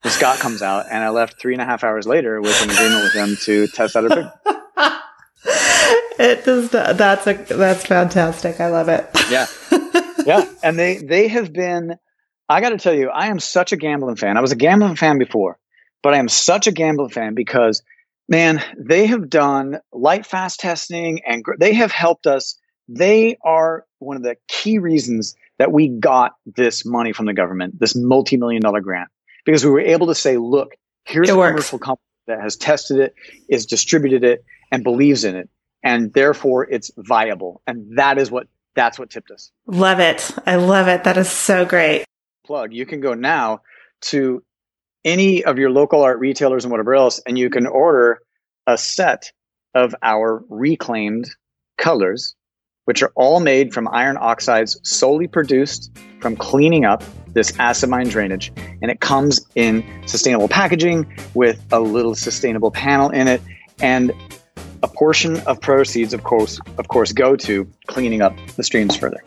And Scott comes out and I left three and a half hours later with an agreement with him to test out a picture. It does. That's a, that's fantastic. I love it. Yeah. Yeah. And they, they have been, I got to tell you, I am such a Gamblin fan. I was a Gamblin fan before, but I am such a Gamblin fan because, man, they have done light fast testing and gr- they have helped us. They are one of the key reasons that we got this money from the government, this multi-million dollar grant, because we were able to say, look, here's a wonderful company that has tested it, is distributed it, and believes in it. And therefore it's viable. And that is what, that's what tipped us. Love it. I love it. That is so great. Plug. You can go now to any of your local art retailers and whatever else, and you can order a set of our reclaimed colors, which are all made from iron oxides solely produced from cleaning up this acid mine drainage. And it comes in sustainable packaging with a little sustainable panel in it. And a portion of proceeds, of course, of course, go to cleaning up the streams further.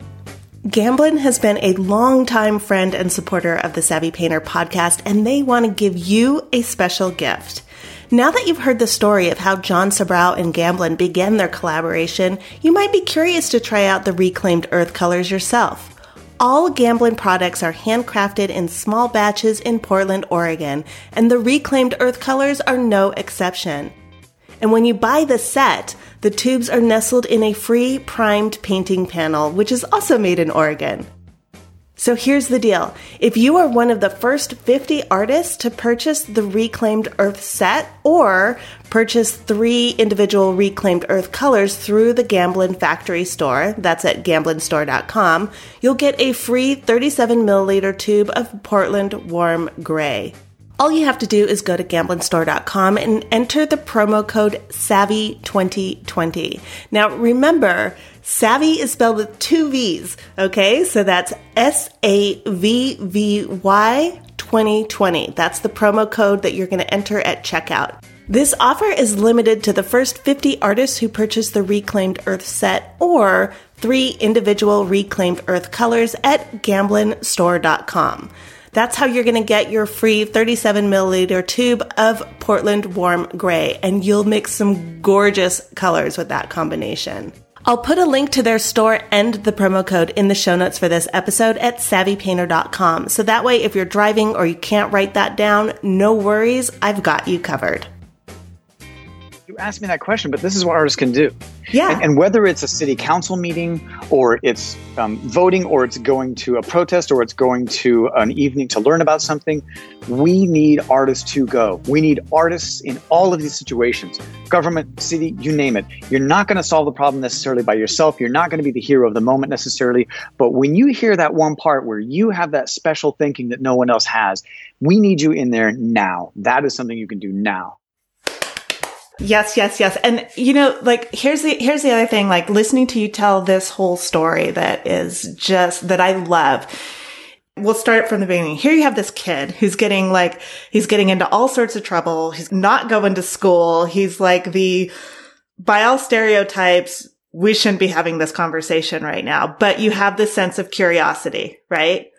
Gamblin has been a longtime friend and supporter of the Savvy Painter podcast, and they want to give you a special gift. Now that you've heard the story of how John Sabraw and Gamblin began their collaboration, you might be curious to try out the reclaimed earth colors yourself. All Gamblin products are handcrafted in small batches in Portland, Oregon, and the reclaimed earth colors are no exception. And when you buy the set, the tubes are nestled in a free primed painting panel, which is also made in Oregon. So here's the deal. If you are one of the first fifty artists to purchase the Reclaimed Earth set or purchase three individual Reclaimed Earth colors through the Gamblin Factory Store, that's at Gamblin Store dot com, you'll get a free thirty-seven milliliter tube of Portland Warm Gray. All you have to do is go to Gamblin Store dot com and enter the promo code Savvy twenty twenty. Now remember, Savvy is spelled with two V's, okay? So that's S A V V Y twenty twenty. That's the promo code that you're going to enter at checkout. This offer is limited to the first fifty artists who purchase the Reclaimed Earth set or three individual Reclaimed Earth colors at Gamblin Store dot com. That's how you're going to get your free thirty-seven milliliter tube of Portland Warm Gray, and you'll mix some gorgeous colors with that combination. I'll put a link to their store and the promo code in the show notes for this episode at Savvy Painter dot com. So that way, if you're driving or you can't write that down, no worries, I've got you covered. You asked me that question, but this is what artists can do. Yeah. And, and whether it's a city council meeting or it's um, voting or it's going to a protest or it's going to an evening to learn about something, we need artists to go. We need artists in all of these situations, government, city, you name it. You're not going to solve the problem necessarily by yourself. You're not going to be the hero of the moment necessarily. But when you hear that one part where you have that special thinking that no one else has, we need you in there now. That is something you can do now. Yes, yes, yes. And, you know, like, here's the, here's the other thing, like listening to you tell this whole story that is just, that I love. We'll start from the beginning. Here you have this kid who's getting like, he's getting into all sorts of trouble. He's not going to school. He's like the, by all stereotypes, we shouldn't be having this conversation right now, but you have this sense of curiosity, right?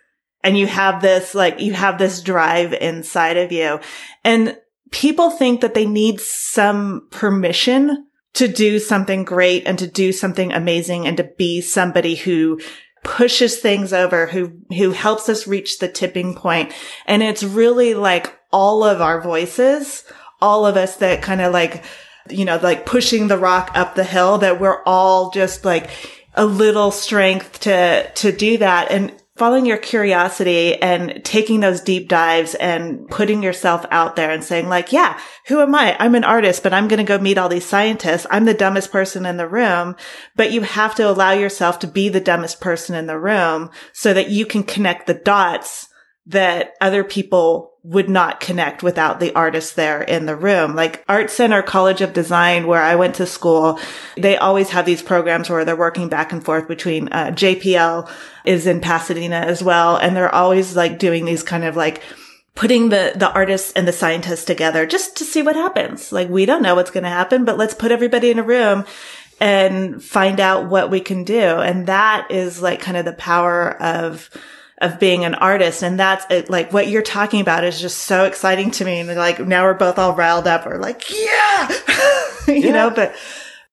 And you have this, like, you have this drive inside of you. And people think that they need some permission to do something great and to do something amazing and to be somebody who pushes things over, who, who helps us reach the tipping point. And it's really like all of our voices, all of us that kind of like, you know, like pushing the rock up the hill, that we're all just like a little strength to, to do that. And following your curiosity and taking those deep dives and putting yourself out there and saying like, yeah, who am I? I'm an artist, but I'm going to go meet all these scientists. I'm the dumbest person in the room, but you have to allow yourself to be the dumbest person in the room so that you can connect the dots that other people would not connect without the artist there in the room. Like Art Center College of Design, where I went to school, they always have these programs where they're working back and forth between uh, J P L is in Pasadena as well. And they're always like doing these kind of like putting the, the artists and the scientists together just to see what happens. Like, we don't know what's going to happen, but let's put everybody in a room and find out what we can do. And that is like kind of the power of of being an artist. And that's it. Like what you're talking about is just so exciting to me. And like, now we're both all riled up. We're like, yeah, you yeah. know, but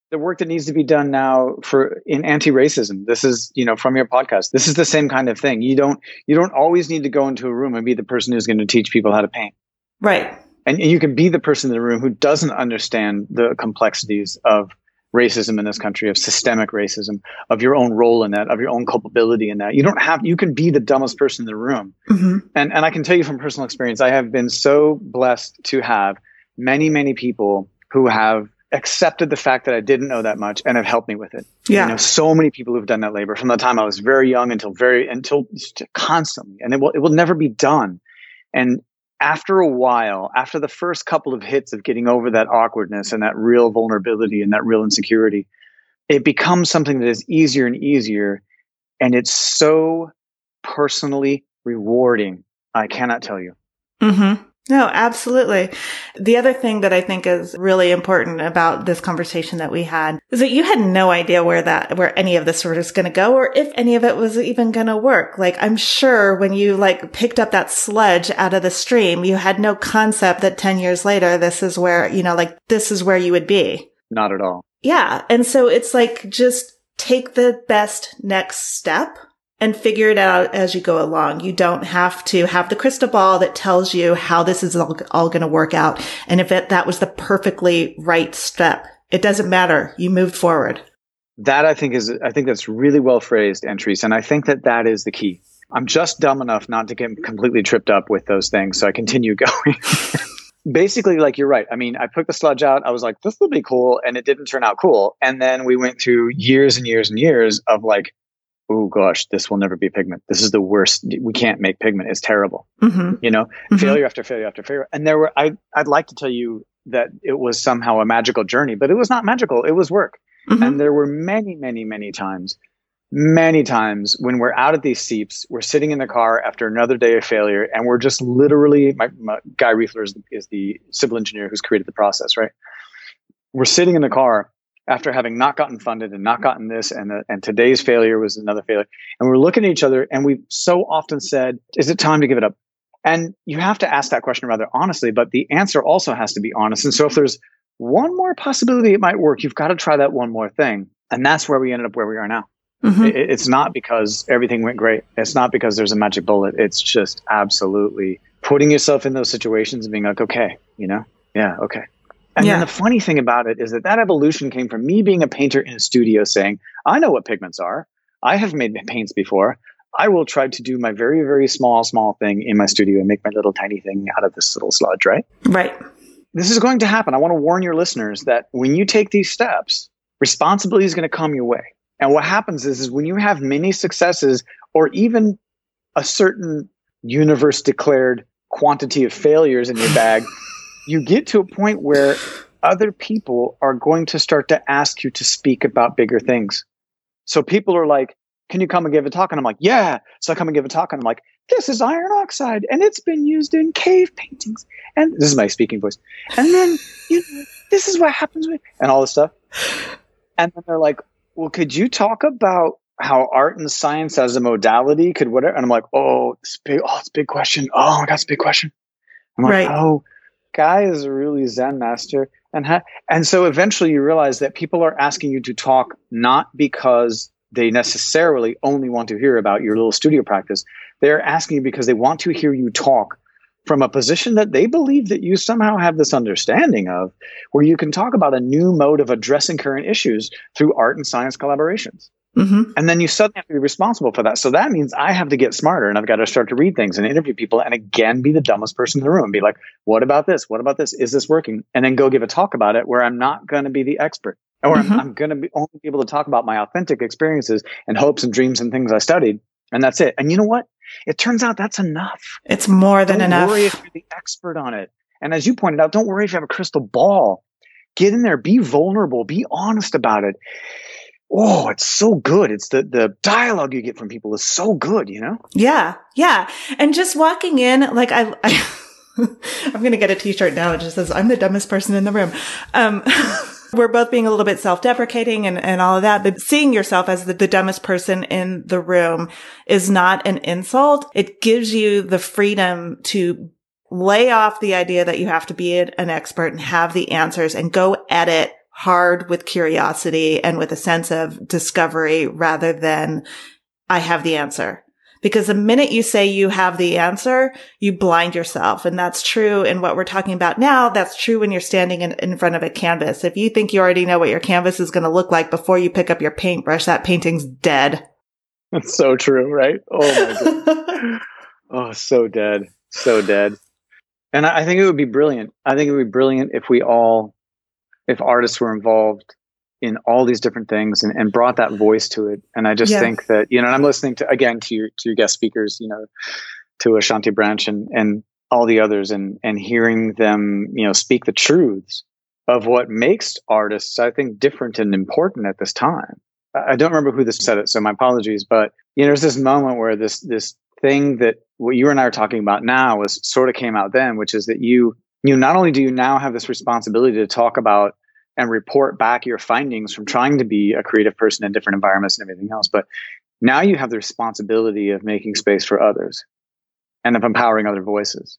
the work that needs to be done now for in anti-racism, this is, you know, from your podcast, this is the same kind of thing. You don't, you don't always need to go into a room and be the person who's going to teach people how to paint. Right. And, and you can be the person in the room who doesn't understand the complexities of racism in this country, of systemic racism, of your own role in that, of your own culpability in that. You don't have, you can be the dumbest person in the room. Mm-hmm. And and I can tell you from personal experience, I have been so blessed to have many, many people who have accepted the fact that I didn't know that much and have helped me with it. Yeah. You know, so many people who've done that labor from the time I was very young until very, until constantly, and it will, it will never be done. And after a while, after the first couple of hits of getting over that awkwardness and that real vulnerability and that real insecurity, it becomes something that is easier and easier. And it's so personally rewarding. I cannot tell you. Mm-hmm. No, absolutely. The other thing that I think is really important about this conversation that we had is that you had no idea where that, where any of this was going to go, or if any of it was even going to work. Like, I'm sure when you like picked up that sludge out of the stream, you had no concept that ten years later, this is where, you know, like this is where you would be. Not at all. Yeah. And so it's like, just take the best next step and figure it out as you go along. You don't have to have the crystal ball that tells you how this is all, all going to work out. And if it, that was the perfectly right step, it doesn't matter. You moved forward. That I think is, I think that's really well phrased, Entries. And I think that that is the key. I'm just dumb enough not to get completely tripped up with those things. So I continue going. Basically, like, you're right. I mean, I put the sludge out. I was like, this will be cool. And it didn't turn out cool. And then we went through years and years and years of like, oh gosh, this will never be pigment. This is the worst. We can't make pigment. It's terrible. Mm-hmm. You know, mm-hmm. failure after failure after failure. And there were, I, I'd like to tell you that it was somehow a magical journey, but it was not magical. It was work. Mm-hmm. And there were many, many, many times, many times when we're out at these seeps, we're sitting in the car after another day of failure. And we're just literally, my, my Guy Riefler is the, is the civil engineer who's created the process, right? We're sitting in the car after having not gotten funded and not gotten this, and uh, and today's failure was another failure. And we're looking at each other, and we've so often said, is it time to give it up? And you have to ask that question rather honestly, but the answer also has to be honest. And so if there's one more possibility it might work, you've got to try that one more thing. And that's where we ended up where we are now. Mm-hmm. It, it's not because everything went great. It's not because there's a magic bullet. It's just absolutely putting yourself in those situations and being like, okay, you know, yeah, okay. And yeah. then the funny thing about it is that that evolution came from me being a painter in a studio saying, I know what pigments are. I have made paints before. I will try to do my very, very small, small thing in my studio and make my little tiny thing out of this little sludge, right? Right. This is going to happen. I want to warn your listeners that when you take these steps, responsibility is going to come your way. And what happens is, is when you have many successes or even a certain universe declared quantity of failures in your bag, you get to a point where other people are going to start to ask you to speak about bigger things. So people are like, can you come and give a talk? And I'm like, yeah. So I come and give a talk and I'm like, this is iron oxide and it's been used in cave paintings. And this is my speaking voice. And then you, this is what happens with, and all this stuff. And then they're like, well, could you talk about how art and science as a modality could whatever? And I'm like, oh, it's big, oh, it's a big question. Oh my God, it's a big question. I'm like, right. oh, guy is a really Zen master. And, ha- and so eventually you realize that people are asking you to talk, not because they necessarily only want to hear about your little studio practice. They're asking you because they want to hear you talk from a position that they believe that you somehow have this understanding of, where you can talk about a new mode of addressing current issues through art and science collaborations. Mm-hmm. And then you suddenly have to be responsible for that. So that means I have to get smarter and I've got to start to read things and interview people and again, be the dumbest person in the room and be like, what about this? What about this? Is this working? And then go give a talk about it where I'm not going to be the expert, or mm-hmm. I'm, I'm going to be only be able to talk about my authentic experiences and hopes and dreams and things I studied. And that's it. And you know what? It turns out that's enough. It's more than don't enough. Don't worry if you're the expert on it. And as you pointed out, don't worry if you have a crystal ball. Get in there, be vulnerable, be honest about it. Oh, it's so good. It's the, the dialogue you get from people is so good, you know? Yeah. Yeah. And just walking in, like I, I I'm going to get a t-shirt now. It just says, I'm the dumbest person in the room. Um, we're both being a little bit self-deprecating and, and all of that, but seeing yourself as the, the dumbest person in the room is not an insult. It gives you the freedom to lay off the idea that you have to be an expert and have the answers and go at it hard with curiosity and with a sense of discovery rather than I have the answer. Because the minute you say you have the answer, you blind yourself. And that's true in what we're talking about now. That's true when you're standing in, in front of a canvas. If you think you already know what your canvas is going to look like before you pick up your paintbrush, that painting's dead. That's so true, right? Oh, my God. Oh, so dead. So dead. And I, I think it would be brilliant. I think it would be brilliant if we all, if artists were involved in all these different things and, and brought that voice to it. And I just yes. think that, you know, and I'm listening to, again, to your, to your guest speakers, you know, to Ashanti Branch and, and all the others and, and hearing them, you know, speak the truths of what makes artists, I think, different and important at this time. I don't remember who this said it, so my apologies, but you know, there's this moment where this, this thing that what you and I are talking about now was sort of came out then, which is that you, you not only do you now have this responsibility to talk about and report back your findings from trying to be a creative person in different environments and everything else, but now you have the responsibility of making space for others and of empowering other voices.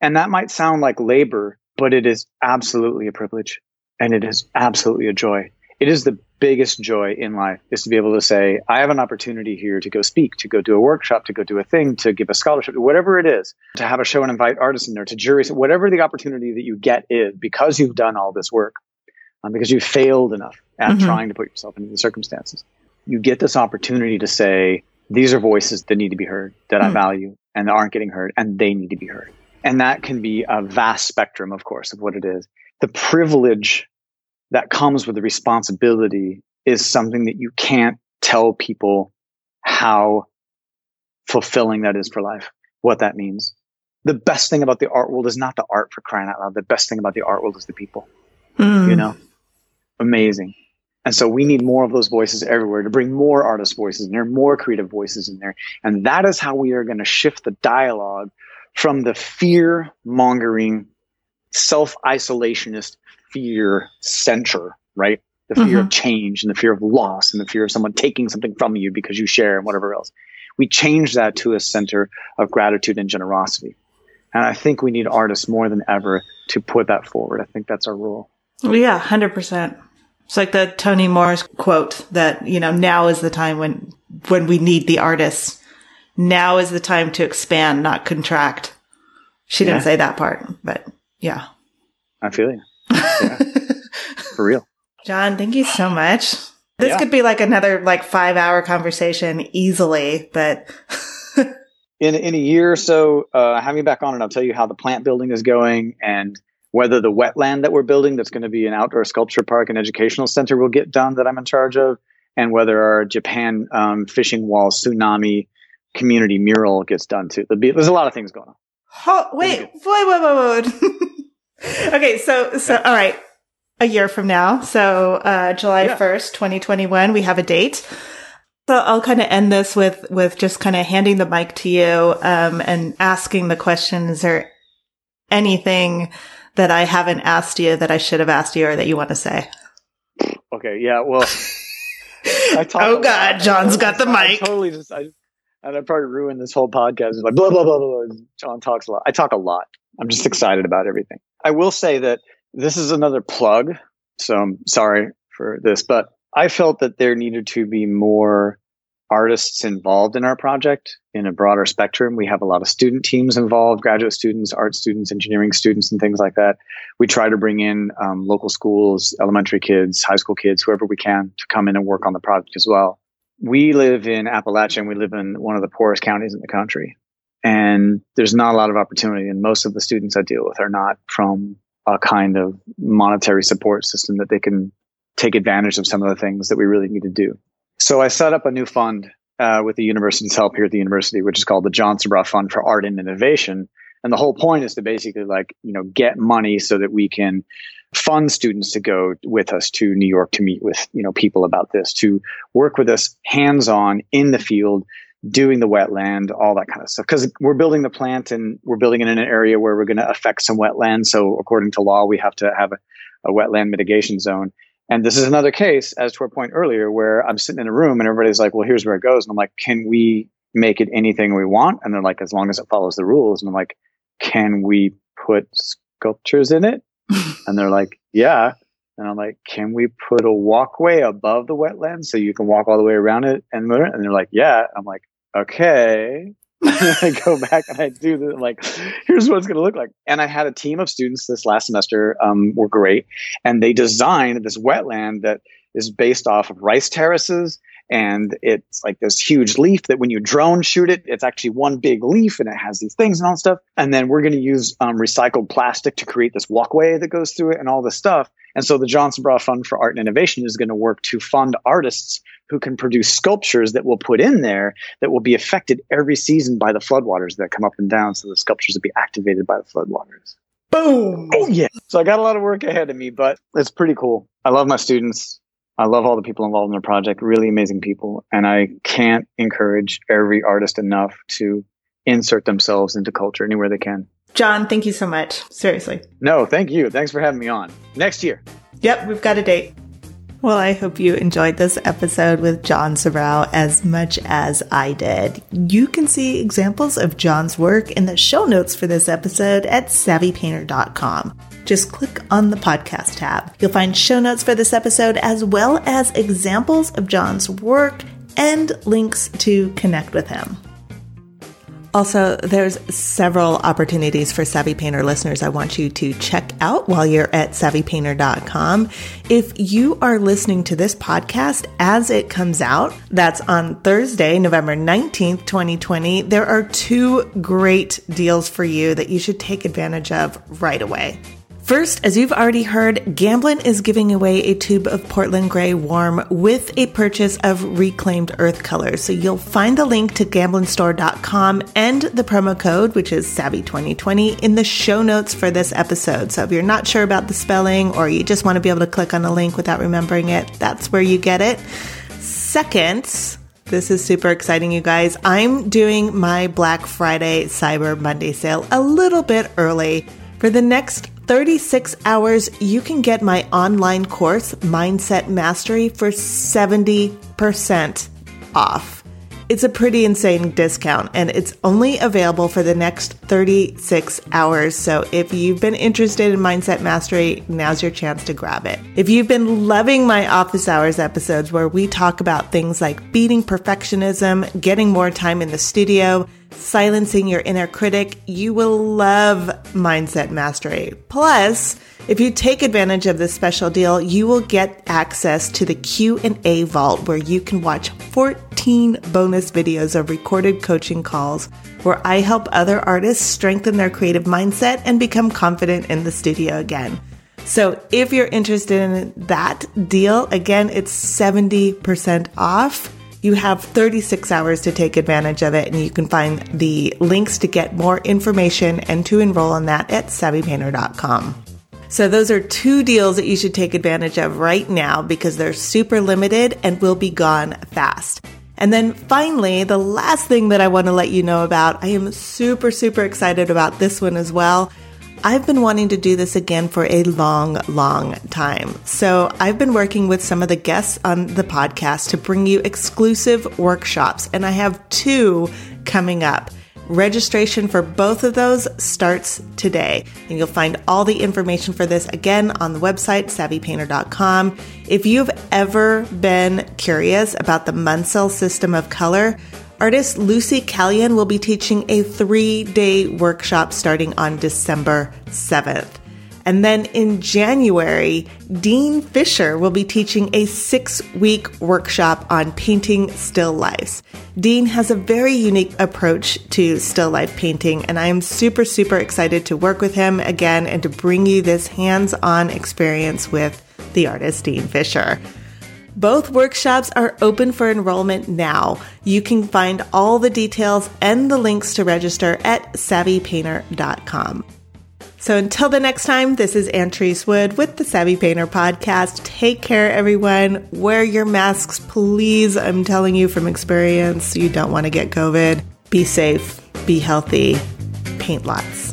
And that might sound like labor, but it is absolutely a privilege and it is absolutely a joy. It is the biggest joy in life is to be able to say, I have an opportunity here to go speak, to go do a workshop, to go do a thing, to give a scholarship, whatever it is, to have a show and invite artists in there, to juries, whatever the opportunity that you get is because you've done all this work, um, because you failed enough at mm-hmm. trying to put yourself into the circumstances. You get this opportunity to say, these are voices that need to be heard, that mm-hmm. I value, and that aren't getting heard, and they need to be heard. And that can be a vast spectrum, of course, of what it is. The privilege that comes with the responsibility is something that you can't tell people how fulfilling that is for life, what that means. The best thing about the art world is not the art, for crying out loud. The best thing about the art world is the people, mm. you know, amazing. And so we need more of those voices everywhere to bring more artist voices in there, more creative voices in there. And that is how we are going to shift the dialogue from the fear mongering, self-isolationist fear center, right? The fear mm-hmm. of change and the fear of loss and the fear of someone taking something from you because you share and whatever else. We change that to a center of gratitude and generosity. And I think we need artists more than ever to put that forward. I think that's our role. Yeah, one hundred percent. It's like the Toni Morris quote that, you know, now is the time when, when we need the artists. Now is the time to expand, not contract. She yeah. didn't say that part, but yeah. I feel you. Yeah. For real. John, thank you so much. This yeah. could be like another like five hour conversation easily, but in in a year or so, uh, have me back on and I'll tell you how the plant building is going and whether the wetland that we're building, that's going to be an outdoor sculpture park and educational center, will get done that I'm in charge of, and whether our Japan um, fishing wall tsunami community mural gets done too. Be, there's a lot of things going on. Ho- wait, wait, wait, wait, wait. Okay, so, so, all right, a year from now, so uh, July first, twenty twenty-one, we have a date. So I'll kind of end this with, with just kind of handing the mic to you um, and asking the question, is there anything that I haven't asked you that I should have asked you or that you want to say? Okay, yeah, well. I talk oh, God, John's got the mic. I totally just, I, and I probably ruined this whole podcast. It's like, blah, blah, blah, blah, blah. John talks a lot. I talk a lot. I'm just excited about everything. I will say that this is another plug, so I'm sorry for this, but I felt that there needed to be more artists involved in our project in a broader spectrum. We have a lot of student teams involved, graduate students, art students, engineering students, and things like that. We try to bring in um, local schools, elementary kids, high school kids, whoever we can to come in and work on the project as well. We live in Appalachia, and we live in one of the poorest counties in the country. And there's not a lot of opportunity. And most of the students I deal with are not from a kind of monetary support system that they can take advantage of some of the things that we really need to do. So I set up a new fund uh, with the university's help here at the university, which is called the John Sabraw Fund for Art and Innovation. And the whole point is to basically, like, you know, get money so that we can fund students to go with us to New York to meet with, you know, people about this, to work with us hands-on in the field, doing the wetland, all that kind of stuff. Because we're building the plant and we're building it in an area where we're going to affect some wetland. So according to law, we have to have a, a wetland mitigation zone. And this is another case, as to our point earlier, where I'm sitting in a room and everybody's like, well, here's where it goes. And I'm like, can we make it anything we want? And they're like, as long as it follows the rules. And I'm like, can we put sculptures in it? And they're like, yeah. And I'm like, can we put a walkway above the wetland so you can walk all the way around it? And they're like, yeah. I'm like, okay. I go back and I do this. I'm like, here's what it's going to look like. And I had a team of students this last semester um, were great. And they designed this wetland that is based off of rice terraces. And it's like this huge leaf that when you drone shoot it, it's actually one big leaf and it has these things and all that stuff. And then we're going to use um, recycled plastic to create this walkway that goes through it and all this stuff. And so the John Sabraw Fund for Art and Innovation is going to work to fund artists who can produce sculptures that we'll put in there that will be affected every season by the floodwaters that come up and down. So the sculptures will be activated by the floodwaters. Boom! Oh, yeah. So I got a lot of work ahead of me, but it's pretty cool. I love my students. I love all the people involved in their project, really amazing people. And I can't encourage every artist enough to insert themselves into culture anywhere they can. John, thank you so much. Seriously. No, thank you. Thanks for having me on. Next year. Yep, we've got a date. Well, I hope you enjoyed this episode with John Sabraw as much as I did. You can see examples of John's work in the show notes for this episode at Savvy Painter dot com. Just click on the podcast tab. You'll find show notes for this episode as well as examples of John's work and links to connect with him. Also, there's several opportunities for Savvy Painter listeners I want you to check out while you're at Savvy Painter dot com. If you are listening to this podcast as it comes out, that's on Thursday, November nineteenth, twenty twenty, there are two great deals for you that you should take advantage of right away. First, as you've already heard, Gamblin is giving away a tube of Portland Gray Warm with a purchase of reclaimed earth colors. So you'll find the link to Gamblin Store dot com and the promo code, which is Savvy twenty twenty, in the show notes for this episode. So if you're not sure about the spelling or you just want to be able to click on a link without remembering it, that's where you get it. Second, this is super exciting, you guys. I'm doing my Black Friday Cyber Monday sale a little bit early. For the next thirty-six hours, you can get my online course, Mindset Mastery, for seventy percent off. It's a pretty insane discount, and it's only available for the next thirty-six hours. So if you've been interested in Mindset Mastery, now's your chance to grab it. If you've been loving my Office Hours episodes where we talk about things like beating perfectionism, getting more time in the studio, silencing your inner critic, you will love Mindset Mastery. Plus, if you take advantage of this special deal, you will get access to the Q and A vault where you can watch fourteen bonus videos of recorded coaching calls where I help other artists strengthen their creative mindset and become confident in the studio again. So if you're interested in that deal, again, it's seventy percent off. You have thirty-six hours to take advantage of it, and you can find the links to get more information and to enroll on that at Savvy Painter dot com. So those are two deals that you should take advantage of right now because they're super limited and will be gone fast. And then finally, the last thing that I want to let you know about, I am super, super excited about this one as well. I've been wanting to do this again for a long, long time. So I've been working with some of the guests on the podcast to bring you exclusive workshops, and I have two coming up. Registration for both of those starts today, and you'll find all the information for this again on the website, Savvy Painter dot com. If you've ever been curious about the Munsell system of color, artist Lucy Callion will be teaching a three-day workshop starting on December seventh. And then in January, Dean Fisher will be teaching a six-week workshop on painting still lifes. Dean has a very unique approach to still life painting, and I am super, super excited to work with him again and to bring you this hands-on experience with the artist Dean Fisher. Both workshops are open for enrollment now. You can find all the details and the links to register at Savvy Painter dot com. So until the next time, this is Antrice Wood with the Savvy Painter Podcast. Take care, everyone. Wear your masks, please. I'm telling you from experience, you don't want to get COVID. Be safe. Be healthy. Paint lots.